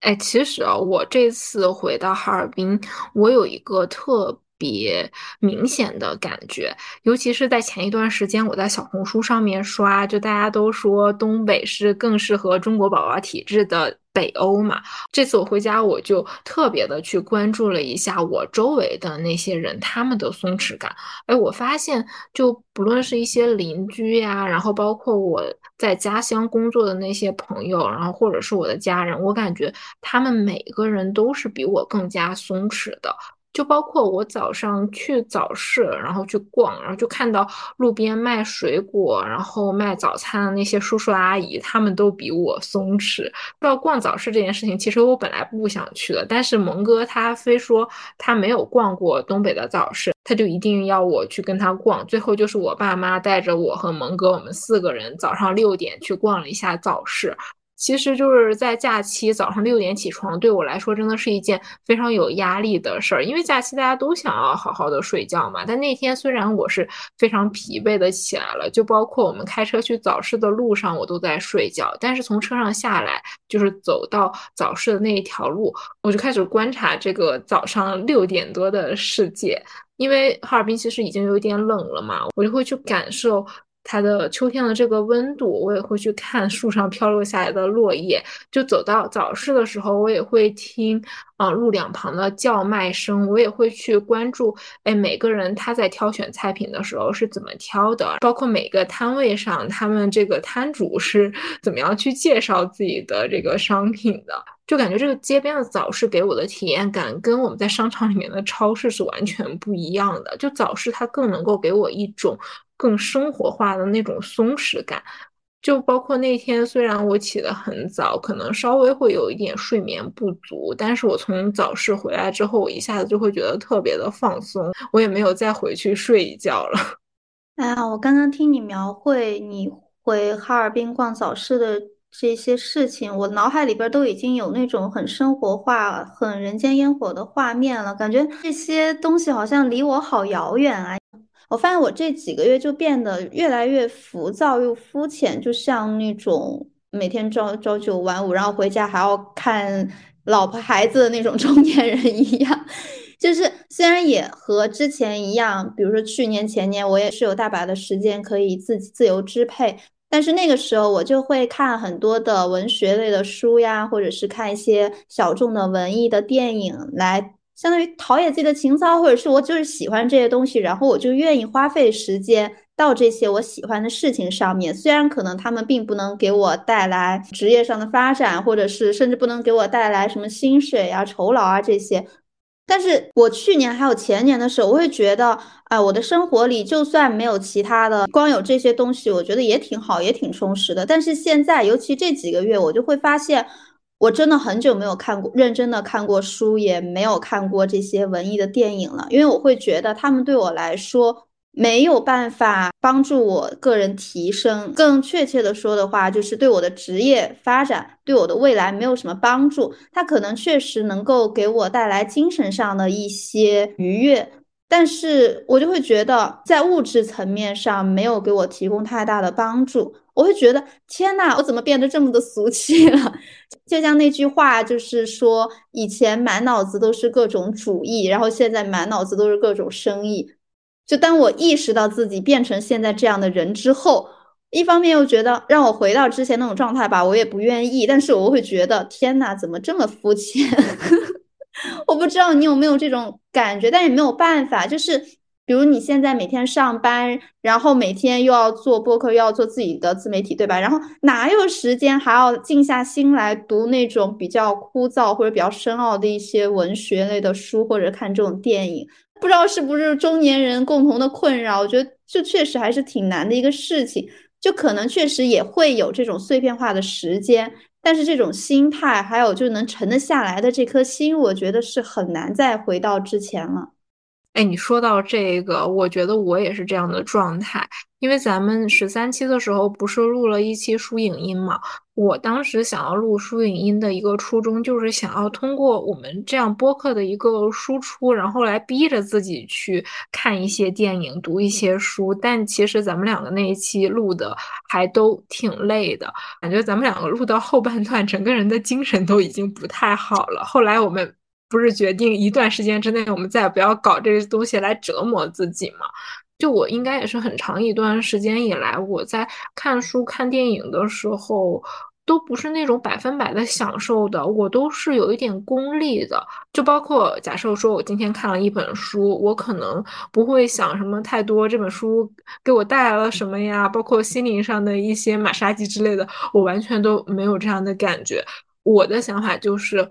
哎，其实啊，我这次回到哈尔滨，我有一个特别明显的感觉，尤其是在前一段时间，我在小红书上面刷，就大家都说东北是更适合中国宝宝体质的北欧嘛。这次我回家，我就特别的去关注了一下我周围的那些人，他们的松弛感。哎，我发现，就不论是一些邻居呀，然后包括我在家乡工作的那些朋友，然后或者是我的家人，我感觉他们每个人都是比我更加松弛的。就包括我早上去早市，然后去逛，然后就看到路边卖水果，然后卖早餐的那些叔叔阿姨，他们都比我松弛。说到逛早市这件事情，其实我本来不想去的，但是蒙哥他非说他没有逛过东北的早市，他就一定要我去跟他逛。最后就是我爸妈带着我和蒙哥，我们四个人早上六点去逛了一下早市。其实就是在假期早上六点起床，对我来说真的是一件非常有压力的事儿，因为假期大家都想要好好的睡觉嘛。但那天虽然我是非常疲惫的起来了，就包括我们开车去早市的路上我都在睡觉，但是从车上下来，就是走到早市的那一条路，我就开始观察这个早上六点多的世界，因为哈尔滨其实已经有点冷了嘛，我就会去感受它的秋天的这个温度，我也会去看树上飘落下来的落叶。就走到早市的时候，我也会听啊、呃、路两旁的叫卖声，我也会去关注，哎，每个人他在挑选菜品的时候是怎么挑的，包括每个摊位上他们这个摊主是怎么样去介绍自己的这个商品的。就感觉这个街边的早市给我的体验感跟我们在商场里面的超市是完全不一样的，就早市它更能够给我一种更生活化的那种松弛感。就包括那天虽然我起得很早，可能稍微会有一点睡眠不足，但是我从早市回来之后，我一下子就会觉得特别的放松，我也没有再回去睡一觉了。哎呀，我刚刚听你描绘你回哈尔滨逛早市的这些事情，我脑海里边都已经有那种很生活化、很人间烟火的画面了，感觉这些东西好像离我好遥远啊。我发现我这几个月就变得越来越浮躁又肤浅，就像那种每天朝朝九晚五，然后回家还要看老婆孩子的那种中年人一样。就是虽然也和之前一样，比如说去年前年我也是有大把的时间可以自己自由支配，但是那个时候我就会看很多的文学类的书呀，或者是看一些小众的文艺的电影来相当于陶冶自己的情操，或者是我就是喜欢这些东西，然后我就愿意花费时间到这些我喜欢的事情上面。虽然可能他们并不能给我带来职业上的发展，或者是甚至不能给我带来什么薪水啊、酬劳啊这些，但是我去年还有前年的时候，我会觉得哎、呃，我的生活里就算没有其他的，光有这些东西我觉得也挺好，也挺充实的。但是现在尤其这几个月，我就会发现我真的很久没有看过认真的看过书，也没有看过这些文艺的电影了，因为我会觉得他们对我来说没有办法帮助我个人提升，更确切的说的话，就是对我的职业发展、对我的未来没有什么帮助。它可能确实能够给我带来精神上的一些愉悦，但是我就会觉得在物质层面上没有给我提供太大的帮助。我会觉得天哪，我怎么变得这么的俗气了？就像那句话，就是说以前满脑子都是各种主义，然后现在满脑子都是各种生意。就当我意识到自己变成现在这样的人之后，一方面又觉得让我回到之前那种状态吧，我也不愿意，但是我会觉得天哪，怎么这么肤浅？我不知道你有没有这种感觉，但也没有办法。就是比如你现在每天上班，然后每天又要做播客，又要做自己的自媒体，对吧？然后哪有时间还要静下心来读那种比较枯燥或者比较深奥的一些文学类的书，或者看这种电影？不知道是不是中年人共同的困扰，我觉得这确实还是挺难的一个事情。就可能确实也会有这种碎片化的时间，但是这种心态还有就能沉得下来的这颗心，我觉得是很难再回到之前了。哎，你说到这个，我觉得我也是这样的状态。因为咱们十三期的时候不是录了一期书影音嘛，我当时想要录书影音的一个初衷就是想要通过我们这样播客的一个输出，然后来逼着自己去看一些电影，读一些书。但其实咱们两个那一期录的还都挺累的，感觉咱们两个录到后半段整个人的精神都已经不太好了。后来我们不是决定一段时间之内我们再也不要搞这些东西来折磨自己嘛？就我应该也是很长一段时间以来，我在看书看电影的时候都不是那种百分百的享受的，我都是有一点功利的。就包括假设说我今天看了一本书，我可能不会想什么太多，这本书给我带来了什么呀，包括心灵上的一些马杀鸡之类的，我完全都没有这样的感觉。我的想法就是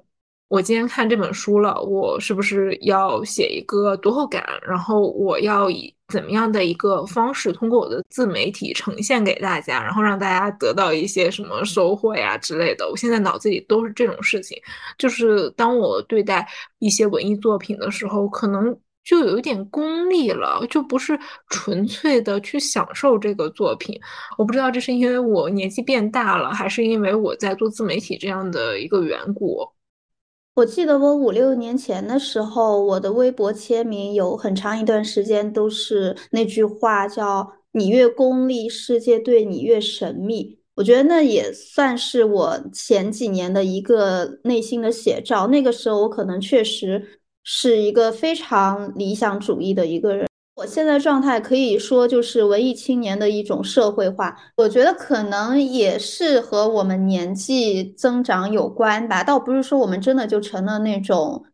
我今天看这本书了，我是不是要写一个读后感，然后我要以怎么样的一个方式通过我的自媒体呈现给大家，然后让大家得到一些什么收获呀之类的。我现在脑子里都是这种事情，就是当我对待一些文艺作品的时候可能就有一点功利了，就不是纯粹的去享受这个作品。我不知道这是因为我年纪变大了，还是因为我在做自媒体这样的一个缘故。我记得我五六年前的时候，我的微博签名有很长一段时间都是那句话，叫你越功利，世界对你越神秘。我觉得那也算是我前几年的一个内心的写照。那个时候我可能确实是一个非常理想主义的一个人。我现在状态可以说就是文艺青年的一种社会化，我觉得可能也是和我们年纪增长有关吧，倒不是说我们真的就成了那种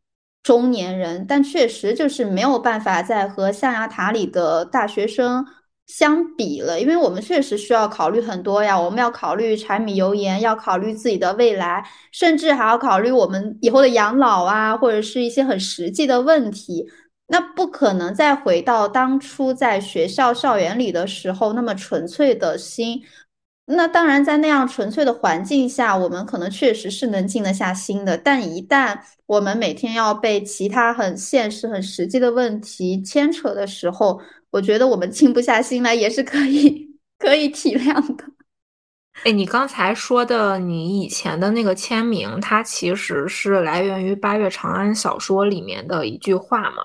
中年人，但确实就是没有办法再和象牙塔里的大学生相比了，因为我们确实需要考虑很多呀，我们要考虑柴米油盐，要考虑自己的未来，甚至还要考虑我们以后的养老啊，或者是一些很实际的问题。那不可能再回到当初在学校校园里的时候那么纯粹的心。那当然在那样纯粹的环境下，我们可能确实是能静得下心的，但一旦我们每天要被其他很现实很实际的问题牵扯的时候，我觉得我们静不下心来也是可以可以体谅的。哎，你刚才说的你以前的那个签名，它其实是来源于八月长安小说里面的一句话嘛。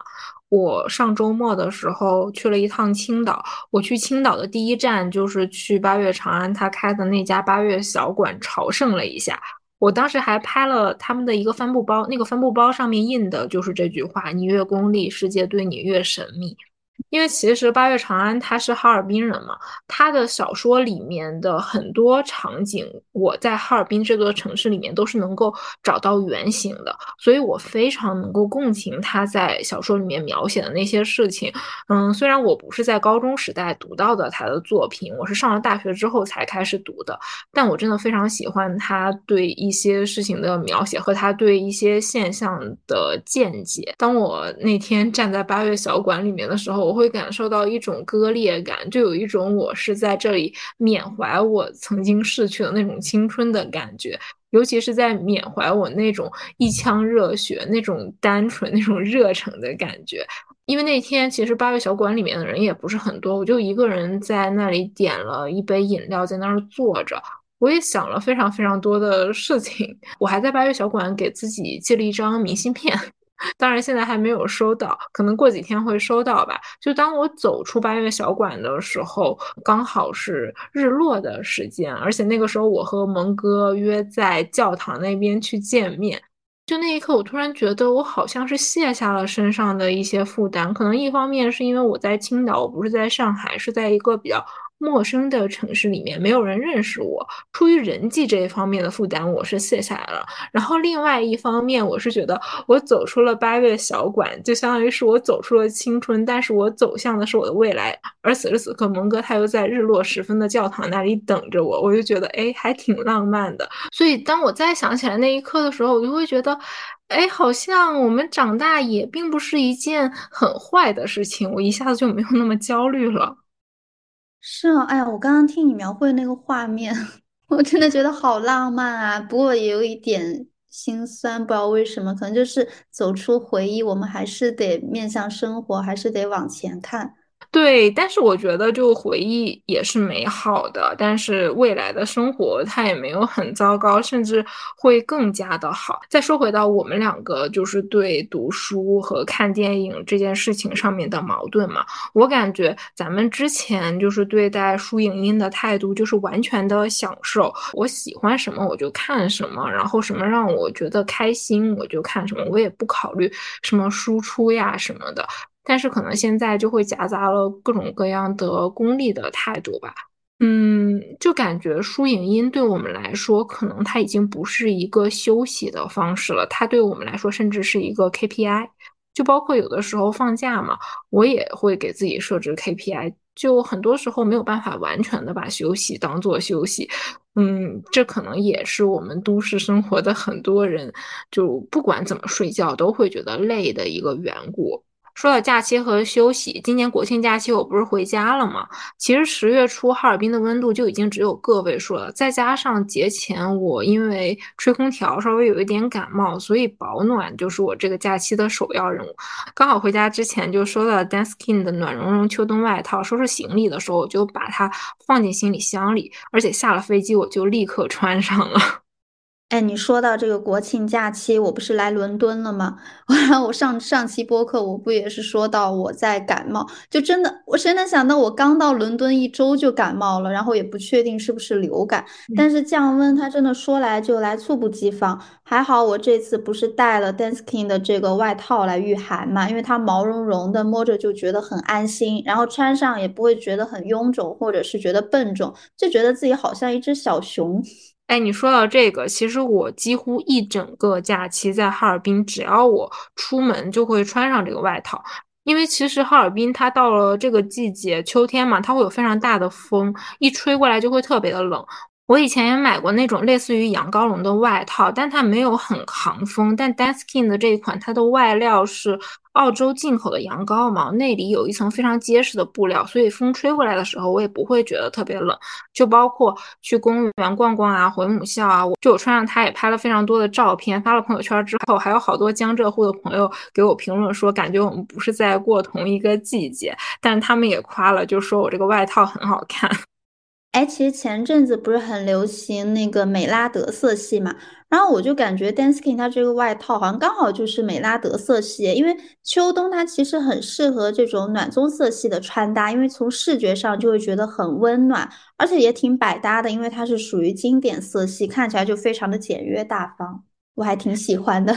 我上周末的时候去了一趟青岛，我去青岛的第一站就是去八月长安他开的那家八月小馆朝圣了一下。我当时还拍了他们的一个帆布包，那个帆布包上面印的就是这句话，你越功利，世界对你越神秘。因为其实八月长安他是哈尔滨人嘛，他的小说里面的很多场景我在哈尔滨这座城市里面都是能够找到原型的，所以我非常能够共情他在小说里面描写的那些事情。嗯，虽然我不是在高中时代读到的他的作品，我是上了大学之后才开始读的，但我真的非常喜欢他对一些事情的描写和他对一些现象的见解。当我那天站在八月小馆里面的时候，我会感受到一种割裂感，就有一种我是在这里缅怀我曾经逝去的那种青春的感觉，尤其是在缅怀我那种一腔热血，那种单纯，那种热诚的感觉。因为那天其实八月小馆里面的人也不是很多，我就一个人在那里点了一杯饮料，在那儿坐着，我也想了非常非常多的事情。我还在八月小馆给自己寄了一张明信片，当然现在还没有收到，可能过几天会收到吧。就当我走出八月小馆的时候，刚好是日落的时间，而且那个时候我和蒙哥约在教堂那边去见面。就那一刻我突然觉得我好像是卸下了身上的一些负担，可能一方面是因为我在青岛，我不是在上海，是在一个比较陌生的城市里面，没有人认识我，出于人际这一方面的负担我是卸下来了。然后另外一方面我是觉得我走出了八月小馆，就相当于是我走出了青春，但是我走向的是我的未来。而此时此刻蒙哥他又在日落时分的教堂那里等着我，我就觉得哎，还挺浪漫的。所以当我再想起来那一刻的时候，我就会觉得哎，好像我们长大也并不是一件很坏的事情，我一下子就没有那么焦虑了。是啊，哎呀，我刚刚听你描绘那个画面，我真的觉得好浪漫啊！不过也有一点心酸，不知道为什么，可能就是走出回忆，我们还是得面向生活，还是得往前看。对，但是我觉得就回忆也是美好的，但是未来的生活它也没有很糟糕，甚至会更加的好。再说回到我们两个就是对读书和看电影这件事情上面的矛盾嘛，我感觉咱们之前就是对待书影音的态度就是完全的享受，我喜欢什么我就看什么，然后什么让我觉得开心我就看什么，我也不考虑什么输出呀什么的。但是可能现在就会夹杂了各种各样的功利的态度吧，嗯，就感觉书影音对我们来说可能它已经不是一个休息的方式了，它对我们来说甚至是一个 K P I， 就包括有的时候放假嘛，我也会给自己设置 K P I， 就很多时候没有办法完全的把休息当作休息，嗯，这可能也是我们都市生活的很多人就不管怎么睡觉都会觉得累的一个缘故。说到假期和休息，今年国庆假期我不是回家了吗？其实十月初哈尔滨的温度就已经只有个位数了，再加上节前我因为吹空调稍微有一点感冒，所以保暖就是我这个假期的首要任务。刚好回家之前就收到 DANSKIN 的暖绒绒秋冬外套，收拾行李的时候我就把它放进行李箱里，而且下了飞机我就立刻穿上了。哎，你说到这个国庆假期，我不是来伦敦了吗？然后我上上期播客我不也是说到我在感冒，就真的我谁能想到我刚到伦敦一周就感冒了，然后也不确定是不是流感，但是降温它真的说来就来，猝不及防。还好我这次不是带了 DANSKIN 的这个外套来御寒嘛，因为它毛茸茸的，摸着就觉得很安心，然后穿上也不会觉得很臃肿或者是觉得笨重，就觉得自己好像一只小熊。哎，你说到这个，其实我几乎一整个假期在哈尔滨，只要我出门就会穿上这个外套。因为其实哈尔滨它到了这个季节，秋天嘛，它会有非常大的风，一吹过来就会特别的冷。我以前也买过那种类似于羊羔绒的外套，但它没有很抗风，但 DANSKIN 的这一款，它的外料是澳洲进口的羊羔毛，那里有一层非常结实的布料，所以风吹过来的时候我也不会觉得特别冷，就包括去公园逛逛啊，回母校啊，我就我穿上它也拍了非常多的照片，发了朋友圈之后还有好多江浙沪的朋友给我评论说感觉我们不是在过同一个季节，但他们也夸了，就说我这个外套很好看。哎，其实前阵子不是很流行那个美拉德色系嘛，然后我就感觉 DANSKIN 它这个外套好像刚好就是美拉德色系，因为秋冬它其实很适合这种暖棕色系的穿搭，因为从视觉上就会觉得很温暖，而且也挺百搭的，因为它是属于经典色系，看起来就非常的简约大方，我还挺喜欢的。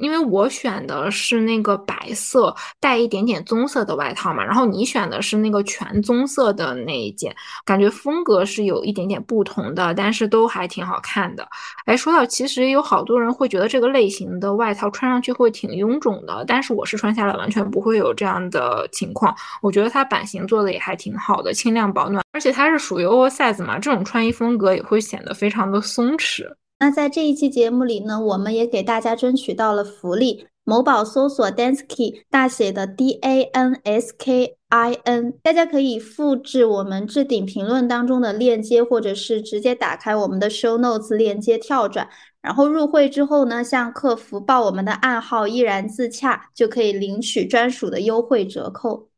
因为我选的是那个白色带一点点棕色的外套嘛，然后你选的是那个全棕色的那一件，感觉风格是有一点点不同的，但是都还挺好看的。哎，说到其实有好多人会觉得这个类型的外套穿上去会挺臃肿的，但是我是穿下来完全不会有这样的情况，我觉得它版型做的也还挺好的，轻量保暖，而且它是属于 oversize 嘛，这种穿衣风格也会显得非常的松弛。那在这一期节目里呢，我们也给大家争取到了福利，某宝搜索 DANSKIN 大写的 D A N S K I N， 大家可以复制我们置顶评论当中的链接，或者是直接打开我们的 show notes 链接跳转，然后入会之后呢向客服报我们的暗号依然自洽，就可以领取专属的优惠折扣。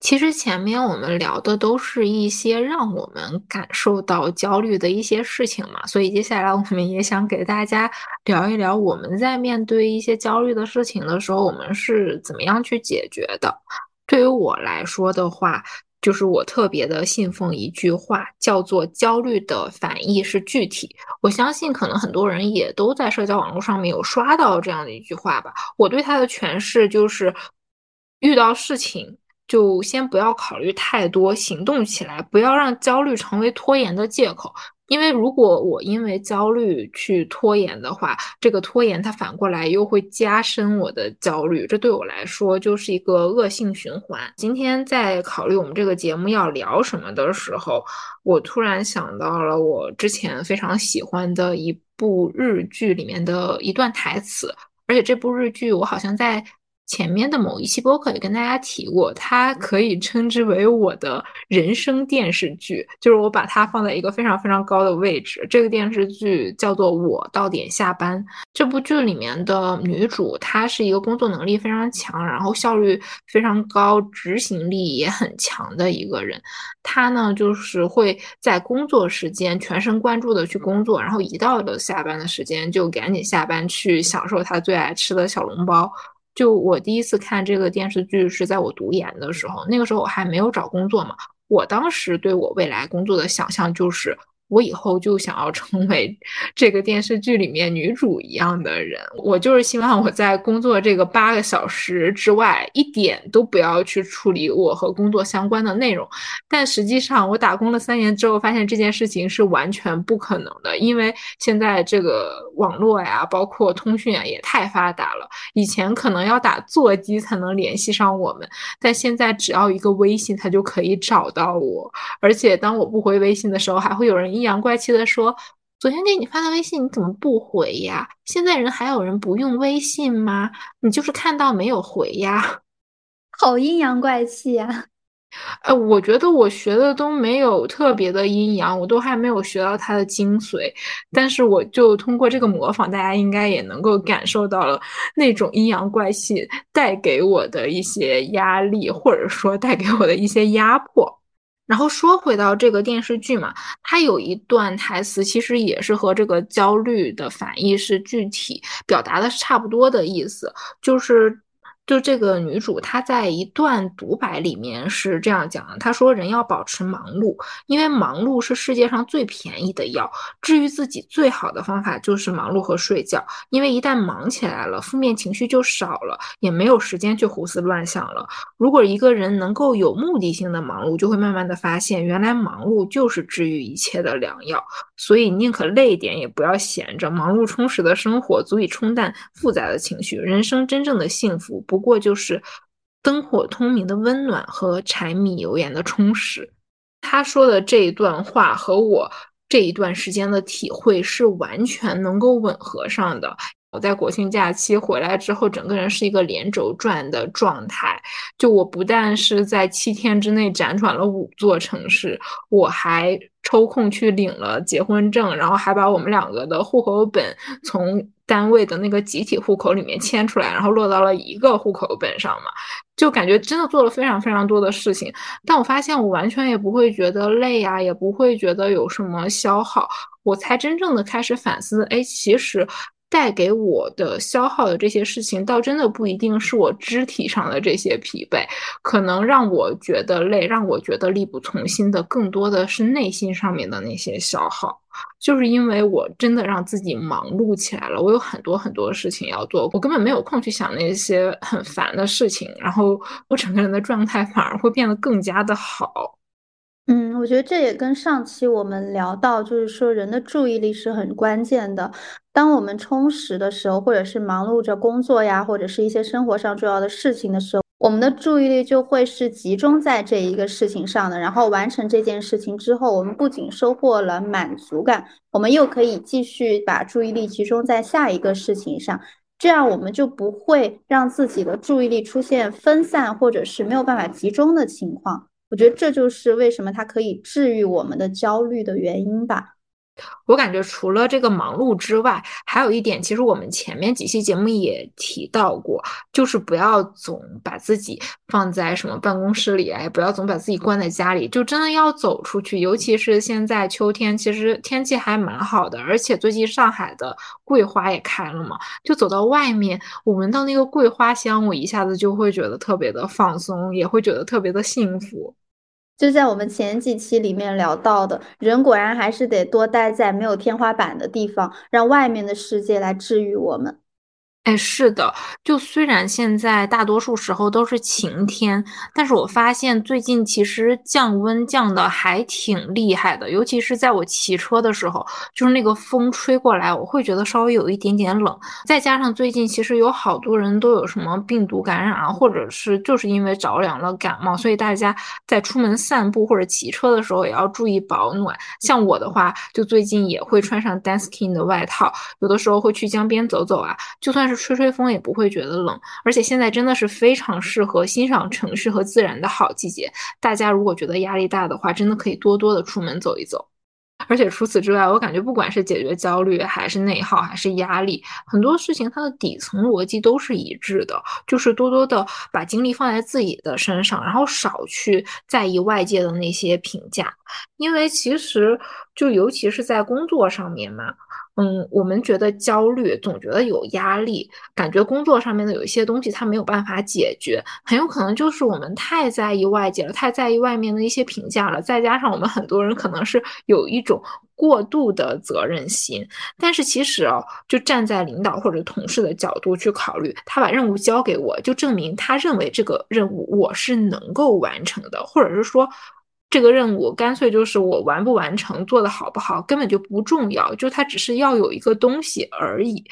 其实前面我们聊的都是一些让我们感受到焦虑的一些事情嘛，所以接下来我们也想给大家聊一聊我们在面对一些焦虑的事情的时候我们是怎么样去解决的。对于我来说的话，就是我特别的信奉一句话，叫做焦虑的反义是具体。我相信可能很多人也都在社交网络上面有刷到这样的一句话吧，我对它的诠释就是遇到事情就先不要考虑太多，行动起来，不要让焦虑成为拖延的借口。因为如果我因为焦虑去拖延的话，这个拖延它反过来又会加深我的焦虑，这对我来说就是一个恶性循环。今天在考虑我们这个节目要聊什么的时候，我突然想到了我之前非常喜欢的一部日剧里面的一段台词，而且这部日剧我好像在前面的某一期播客也跟大家提过，它可以称之为我的人生电视剧，就是我把它放在一个非常非常高的位置。这个电视剧叫做《我到点下班》，这部剧里面的女主她是一个工作能力非常强，然后效率非常高，执行力也很强的一个人。她呢就是会在工作时间全神贯注的去工作，然后一到了下班的时间就赶紧下班去享受她最爱吃的小笼包。就我第一次看这个电视剧是在我读研的时候，那个时候我还没有找工作嘛，我当时对我未来工作的想象就是我以后就想要成为这个电视剧里面女主一样的人，我就是希望我在工作这个八个小时之外一点都不要去处理我和工作相关的内容。但实际上我打工了三年之后发现这件事情是完全不可能的，因为现在这个网络呀包括通讯啊也太发达了，以前可能要打座机才能联系上我们，但现在只要一个微信它就可以找到我，而且当我不回微信的时候还会有人阴阳怪气的说，昨天给你发的微信你怎么不回呀？现在人还有人不用微信吗？你就是看到没有回呀？好阴阳怪气呀！呃，我觉得我学的都没有特别的阴阳，我都还没有学到它的精髓，但是我就通过这个模仿，大家应该也能够感受到了那种阴阳怪气带给我的一些压力，或者说带给我的一些压迫。然后说回到这个电视剧嘛，它有一段台词其实也是和这个焦虑的反义是具体表达的是差不多的意思，就是就这个女主她在一段独白里面是这样讲的，她说人要保持忙碌，因为忙碌是世界上最便宜的药，治愈自己最好的方法就是忙碌和睡觉，因为一旦忙起来了负面情绪就少了，也没有时间去胡思乱想了。如果一个人能够有目的性的忙碌，就会慢慢的发现原来忙碌就是治愈一切的良药，所以宁可累一点也不要闲着，忙碌充实的生活足以冲淡复杂的情绪，人生真正的幸福不不过就是灯火通明的温暖和柴米油盐的充实。他说的这一段话和我这一段时间的体会是完全能够吻合上的。我在国庆假期回来之后整个人是一个连轴转的状态，就我不但是在七天之内辗转了五座城市，我还抽空去领了结婚证，然后还把我们两个的户口本从单位的那个集体户口里面迁出来，然后落到了一个户口本上嘛，就感觉真的做了非常非常多的事情，但我发现我完全也不会觉得累啊，也不会觉得有什么消耗，我才真正的开始反思，哎，其实带给我的消耗的这些事情倒真的不一定是我肢体上的这些疲惫，可能让我觉得累，让我觉得力不从心的更多的是内心上面的那些消耗，就是因为我真的让自己忙碌起来了，我有很多很多事情要做，我根本没有空去想那些很烦的事情，然后我整个人的状态反而会变得更加的好。嗯，我觉得这也跟上期我们聊到，就是说人的注意力是很关键的，当我们充实的时候，或者是忙碌着工作呀，或者是一些生活上重要的事情的时候，我们的注意力就会是集中在这一个事情上的，然后完成这件事情之后，我们不仅收获了满足感，我们又可以继续把注意力集中在下一个事情上，这样我们就不会让自己的注意力出现分散或者是没有办法集中的情况。我觉得这就是为什么它可以治愈我们的焦虑的原因吧。我感觉除了这个忙碌之外，还有一点其实我们前面几期节目也提到过，就是不要总把自己放在什么办公室里啊，也不要总把自己关在家里，就真的要走出去，尤其是现在秋天其实天气还蛮好的，而且最近上海的桂花也开了嘛，就走到外面我闻到那个桂花香，我一下子就会觉得特别的放松，也会觉得特别的幸福。就在我们前几期里面聊到的，人果然还是得多待在没有天花板的地方，让外面的世界来治愈我们。哎，是的，就虽然现在大多数时候都是晴天，但是我发现最近其实降温降的还挺厉害的，尤其是在我骑车的时候，就是那个风吹过来，我会觉得稍微有一点点冷，再加上最近其实有好多人都有什么病毒感染啊，或者是就是因为着凉了感冒，所以大家在出门散步或者骑车的时候也要注意保暖。像我的话，就最近也会穿上 DANSKIN 的外套，有的时候会去江边走走啊，就算是是吹吹风也不会觉得冷，而且现在真的是非常适合欣赏城市和自然的好季节，大家如果觉得压力大的话，真的可以多多的出门走一走。而且除此之外，我感觉不管是解决焦虑还是内耗还是压力，很多事情它的底层逻辑都是一致的，就是多多的把精力放在自己的身上，然后少去在意外界的那些评价。因为其实就尤其是在工作上面嘛，嗯，我们觉得焦虑，总觉得有压力，感觉工作上面的有一些东西它没有办法解决，很有可能就是我们太在意外界了，太在意外面的一些评价了，再加上我们很多人可能是有一种过度的责任心。但是其实哦，就站在领导或者同事的角度去考虑，他把任务交给我，就证明他认为这个任务我是能够完成的，或者是说这个任务干脆就是我完不完成，做得好不好根本就不重要，就它只是要有一个东西而已。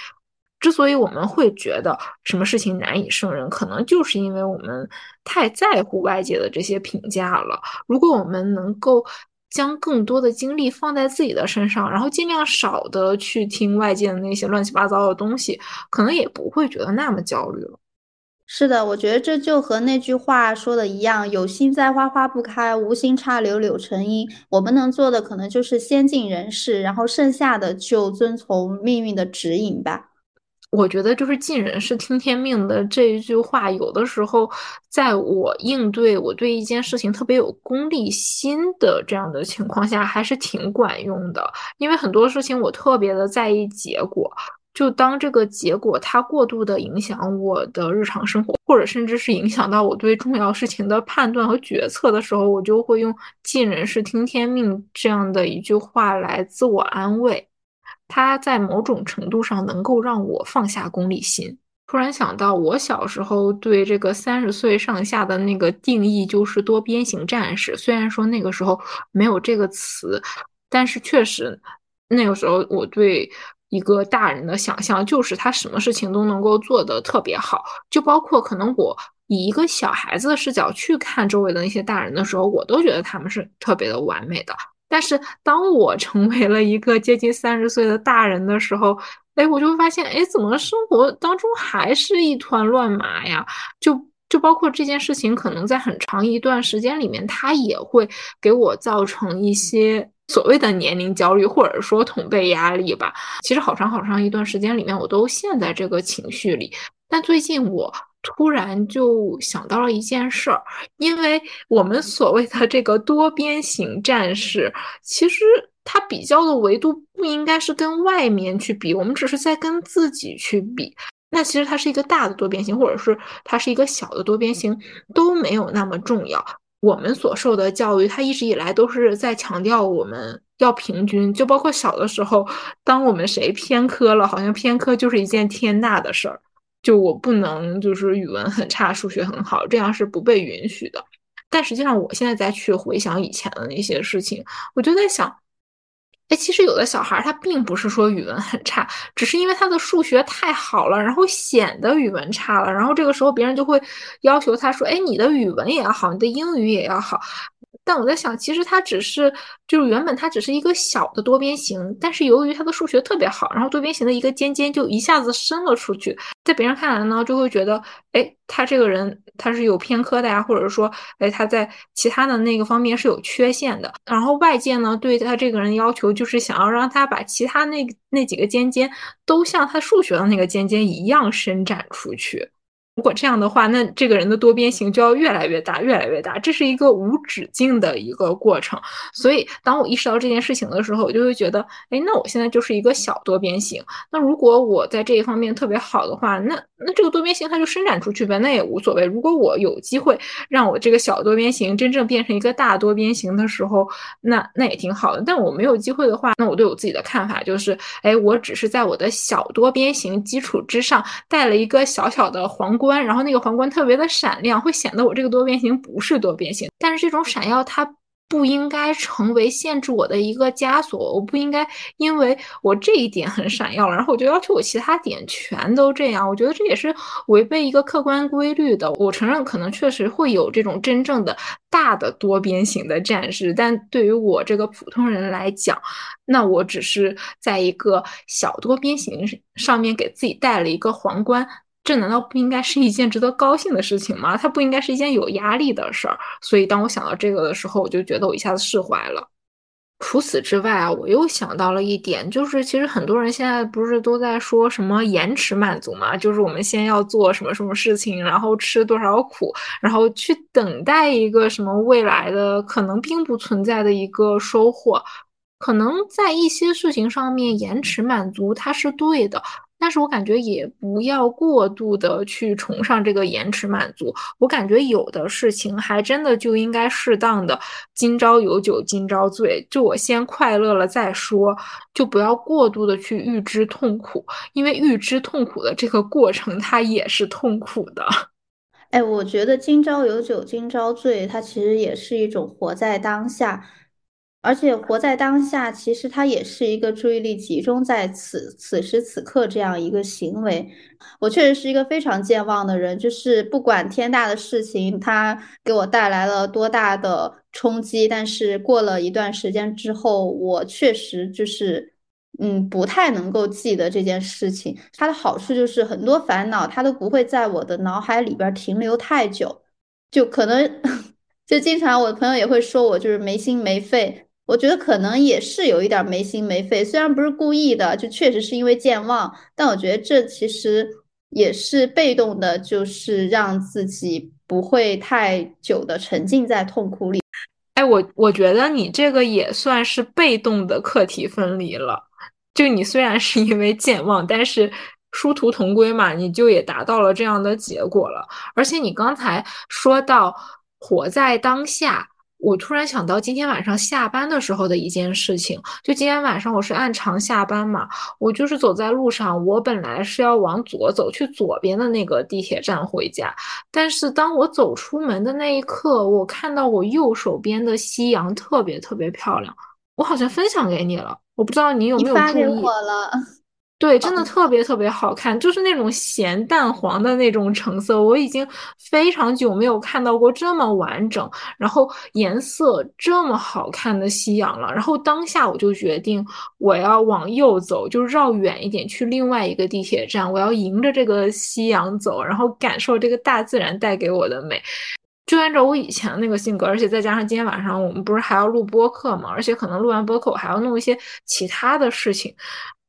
之所以我们会觉得什么事情难以胜任，可能就是因为我们太在乎外界的这些评价了。如果我们能够将更多的精力放在自己的身上，然后尽量少的去听外界的那些乱七八糟的东西，可能也不会觉得那么焦虑了。是的，我觉得这就和那句话说的一样，有心栽花花不开，无心插柳柳成荫。我们能做的可能就是先尽人事，然后剩下的就遵从命运的指引吧。我觉得就是尽人事听天命的这一句话，有的时候在我应对我对一件事情特别有功利心的这样的情况下还是挺管用的。因为很多事情我特别的在意结果，就当这个结果它过度的影响我的日常生活，或者甚至是影响到我对重要事情的判断和决策的时候，我就会用尽人事听天命这样的一句话来自我安慰，它在某种程度上能够让我放下功利心。突然想到我小时候对这个三十岁上下的那个定义就是多边形战士，虽然说那个时候没有这个词，但是确实那个时候我对一个大人的想象就是他什么事情都能够做得特别好，就包括可能我以一个小孩子的视角去看周围的那些大人的时候，我都觉得他们是特别的完美的。但是当我成为了一个接近三十岁的大人的时候，哎，我就会发现，哎，怎么生活当中还是一团乱麻呀？就就包括这件事情可能在很长一段时间里面，它也会给我造成一些所谓的年龄焦虑，或者说同辈压力吧。其实好长好长一段时间里面我都陷在这个情绪里。但最近我突然就想到了一件事儿，因为我们所谓的这个多边形战士，其实它比较的维度不应该是跟外面去比，我们只是在跟自己去比。那其实它是一个大的多边形，或者是它是一个小的多边形，都没有那么重要。我们所受的教育它一直以来都是在强调我们要平均，就包括小的时候当我们谁偏科了，好像偏科就是一件天大的事儿，就我不能就是语文很差数学很好，这样是不被允许的。但实际上我现在再去回想以前的那些事情，我就在想，哎，其实有的小孩他并不是说语文很差，只是因为他的数学太好了，然后显得语文差了，然后这个时候别人就会要求他说，哎，你的语文也要好，你的英语也要好。但我在想，其实他只是就是原本他只是一个小的多边形，但是由于他的数学特别好，然后多边形的一个尖尖就一下子伸了出去，在别人看来呢，就会觉得，哎，他这个人他是有偏科的呀，或者说，哎，他在其他的那个方面是有缺陷的。然后外界呢对他这个人要求就是想要让他把其他那那几个尖尖都像他数学的那个尖尖一样伸展出去。如果这样的话，那这个人的多边形就要越来越大越来越大，这是一个无止境的一个过程。所以当我意识到这件事情的时候，我就会觉得，哎，那我现在就是一个小多边形，那如果我在这一方面特别好的话，那那这个多边形它就伸展出去呗，那也无所谓。如果我有机会让我这个小多边形真正变成一个大多边形的时候，那那也挺好的。但我没有机会的话，那我对我自己的看法就是，哎，我只是在我的小多边形基础之上带了一个小小的皇冠，然后那个皇冠特别的闪亮，会显得我这个多边形不是多边形。但是这种闪耀它不应该成为限制我的一个枷锁，我不应该因为我这一点很闪耀了，然后我就要求我其他点全都这样，我觉得这也是违背一个客观规律的。我承认可能确实会有这种真正的大的多边形的战士，但对于我这个普通人来讲，那我只是在一个小多边形上面给自己戴了一个皇冠，这难道不应该是一件值得高兴的事情吗？它不应该是一件有压力的事儿。所以当我想到这个的时候，我就觉得我一下子释怀了。除此之外啊，我又想到了一点，就是其实很多人现在不是都在说什么延迟满足嘛，就是我们先要做什么什么事情，然后吃多少苦，然后去等待一个什么未来的可能并不存在的一个收获。可能在一些事情上面延迟满足它是对的，但是我感觉也不要过度的去崇尚这个延迟满足。我感觉有的事情还真的就应该适当的今朝有酒今朝醉，就我先快乐了再说，就不要过度的去预知痛苦，因为预知痛苦的这个过程它也是痛苦的。哎，我觉得今朝有酒今朝醉它其实也是一种活在当下，而且活在当下其实它也是一个注意力集中在此此时此刻这样一个行为。我确实是一个非常健忘的人，就是不管天大的事情它给我带来了多大的冲击，但是过了一段时间之后，我确实就是嗯，不太能够记得这件事情。它的好处就是很多烦恼它都不会在我的脑海里边停留太久，就可能就经常我的朋友也会说我就是没心没肺，我觉得可能也是有一点没心没肺，虽然不是故意的，就确实是因为健忘，但我觉得这其实也是被动的，就是让自己不会太久的沉浸在痛苦里。哎，我我觉得你这个也算是被动的课题分离了，就你虽然是因为健忘，但是殊途同归嘛，你就也达到了这样的结果了。而且你刚才说到活在当下，我突然想到今天晚上下班的时候的一件事情，就今天晚上我是按常下班嘛，我就是走在路上，我本来是要往左走去左边的那个地铁站回家，但是当我走出门的那一刻，我看到我右手边的夕阳特别特别漂亮，我好像分享给你了，我不知道你有没有注意。你发给我了。对，真的特别特别好看，就是那种咸淡黄的那种橙色，我已经非常久没有看到过这么完整，然后颜色这么好看的夕阳了。然后当下我就决定我要往右走，就绕远一点去另外一个地铁站，我要迎着这个夕阳走，然后感受这个大自然带给我的美。就按照我以前那个性格，而且再加上今天晚上我们不是还要录播客嘛，而且可能录完播客我还要弄一些其他的事情，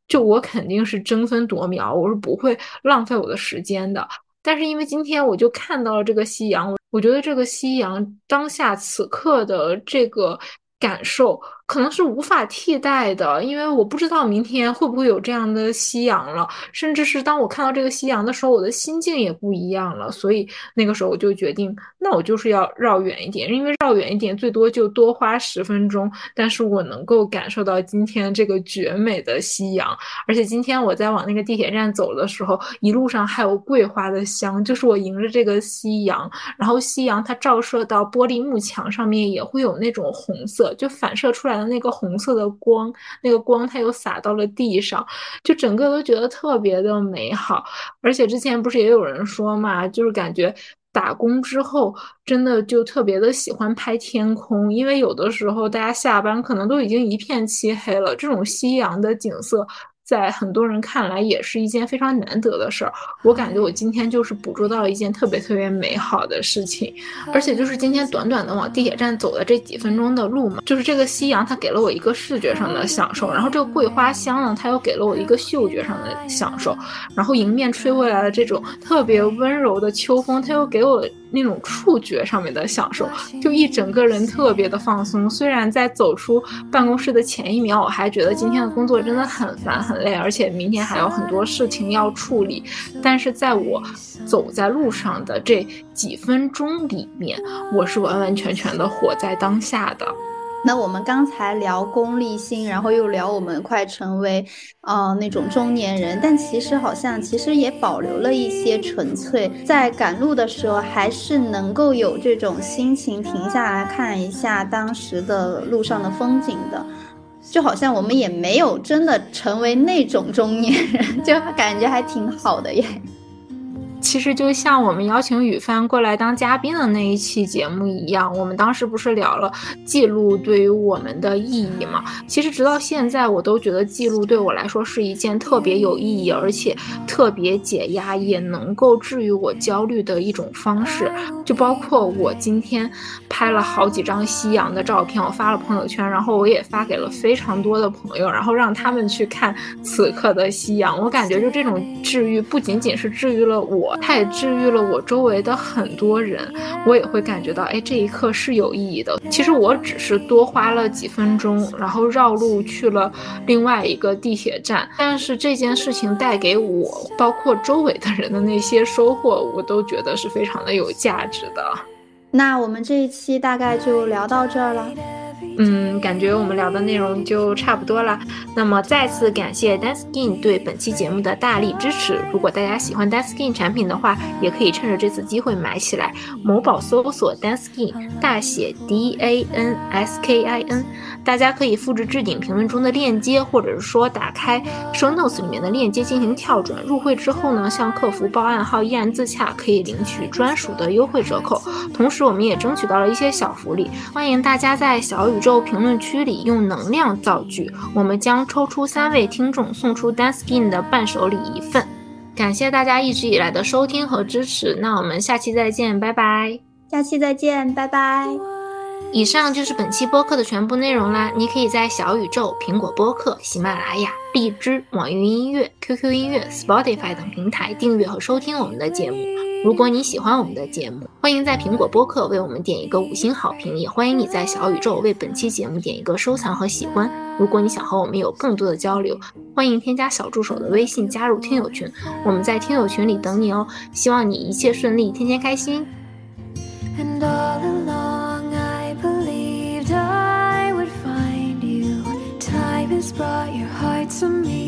就我肯定是争分夺秒，我是不会浪费我的时间的。但是因为今天我就看到了这个夕阳，我觉得这个夕阳当下此刻的这个感受可能是无法替代的，因为我不知道明天会不会有这样的夕阳了，甚至是当我看到这个夕阳的时候，我的心境也不一样了。所以那个时候我就决定，那我就是要绕远一点，因为绕远一点最多就多花十分钟，但是我能够感受到今天这个绝美的夕阳。而且今天我在往那个地铁站走的时候，一路上还有桂花的香，就是我迎着这个夕阳，然后夕阳它照射到玻璃幕墙上面也会有那种红色，就反射出来的那个红色的光，那个光它又洒到了地上，就整个都觉得特别的美好。而且之前不是也有人说嘛，就是感觉打工之后真的就特别的喜欢拍天空，因为有的时候大家下班可能都已经一片漆黑了，这种夕阳的景色在很多人看来也是一件非常难得的事儿。我感觉我今天就是捕捉到了一件特别特别美好的事情。而且就是今天短短的往地铁站走的这几分钟的路嘛，就是这个夕阳它给了我一个视觉上的享受，然后这个桂花香呢它又给了我一个嗅觉上的享受，然后迎面吹过来的这种特别温柔的秋风它又给我那种触觉上面的享受，就一整个人特别的放松。虽然在走出办公室的前一秒我还觉得今天的工作真的很烦很累，而且明天还有很多事情要处理，但是在我走在路上的这几分钟里面，我是完完全全的活在当下的。那我们刚才聊功利心，然后又聊我们快成为呃那种中年人，但其实好像其实也保留了一些纯粹，在赶路的时候还是能够有这种心情停下来看一下当时的路上的风景的，就好像我们也没有真的成为那种中年人，就感觉还挺好的耶。其实就像我们邀请雨帆过来当嘉宾的那一期节目一样，我们当时不是聊了记录对于我们的意义吗？其实直到现在我都觉得记录对我来说是一件特别有意义而且特别解压也能够治愈我焦虑的一种方式。就包括我今天拍了好几张夕阳的照片，我发了朋友圈，然后我也发给了非常多的朋友，然后让他们去看此刻的夕阳。我感觉就这种治愈不仅仅是治愈了我，它也治愈了我周围的很多人，我也会感觉到，哎，这一刻是有意义的。其实我只是多花了几分钟，然后绕路去了另外一个地铁站，但是这件事情带给我，包括周围的人的那些收获，我都觉得是非常的有价值的。那我们这一期大概就聊到这儿了。嗯，感觉我们聊的内容就差不多了。那么再次感谢 DANSKIN 对本期节目的大力支持。如果大家喜欢 DANSKIN 产品的话，也可以趁着这次机会买起来。某宝搜索 DANSKIN 大写 D A N S K I N， 大家可以复制置顶评论中的链接，或者是说打开 show notes 里面的链接进行跳转。入会之后呢，向客服报暗号依然自洽，可以领取专属的优惠折扣。同时我们也争取到了一些小福利，欢迎大家在小宇宙评论区里用能量造句，我们将抽出三位听众送出 DANSKIN 的伴手礼一份。感谢大家一直以来的收听和支持，那我们下期再见，拜拜。下期再见，拜拜。以上就是本期播客的全部内容啦，你可以在小宇宙、苹果播客、喜马拉雅、荔枝、网易云音乐、Q Q 音乐、Spotify 等平台订阅和收听我们的节目。如果你喜欢我们的节目，欢迎在苹果播客为我们点一个五星好评，也欢迎你在小宇宙为本期节目点一个收藏和喜欢。如果你想和我们有更多的交流，欢迎添加小助手的微信加入听友群，我们在听友群里等你哦。希望你一切顺利，天天开心。Brought your heart to me.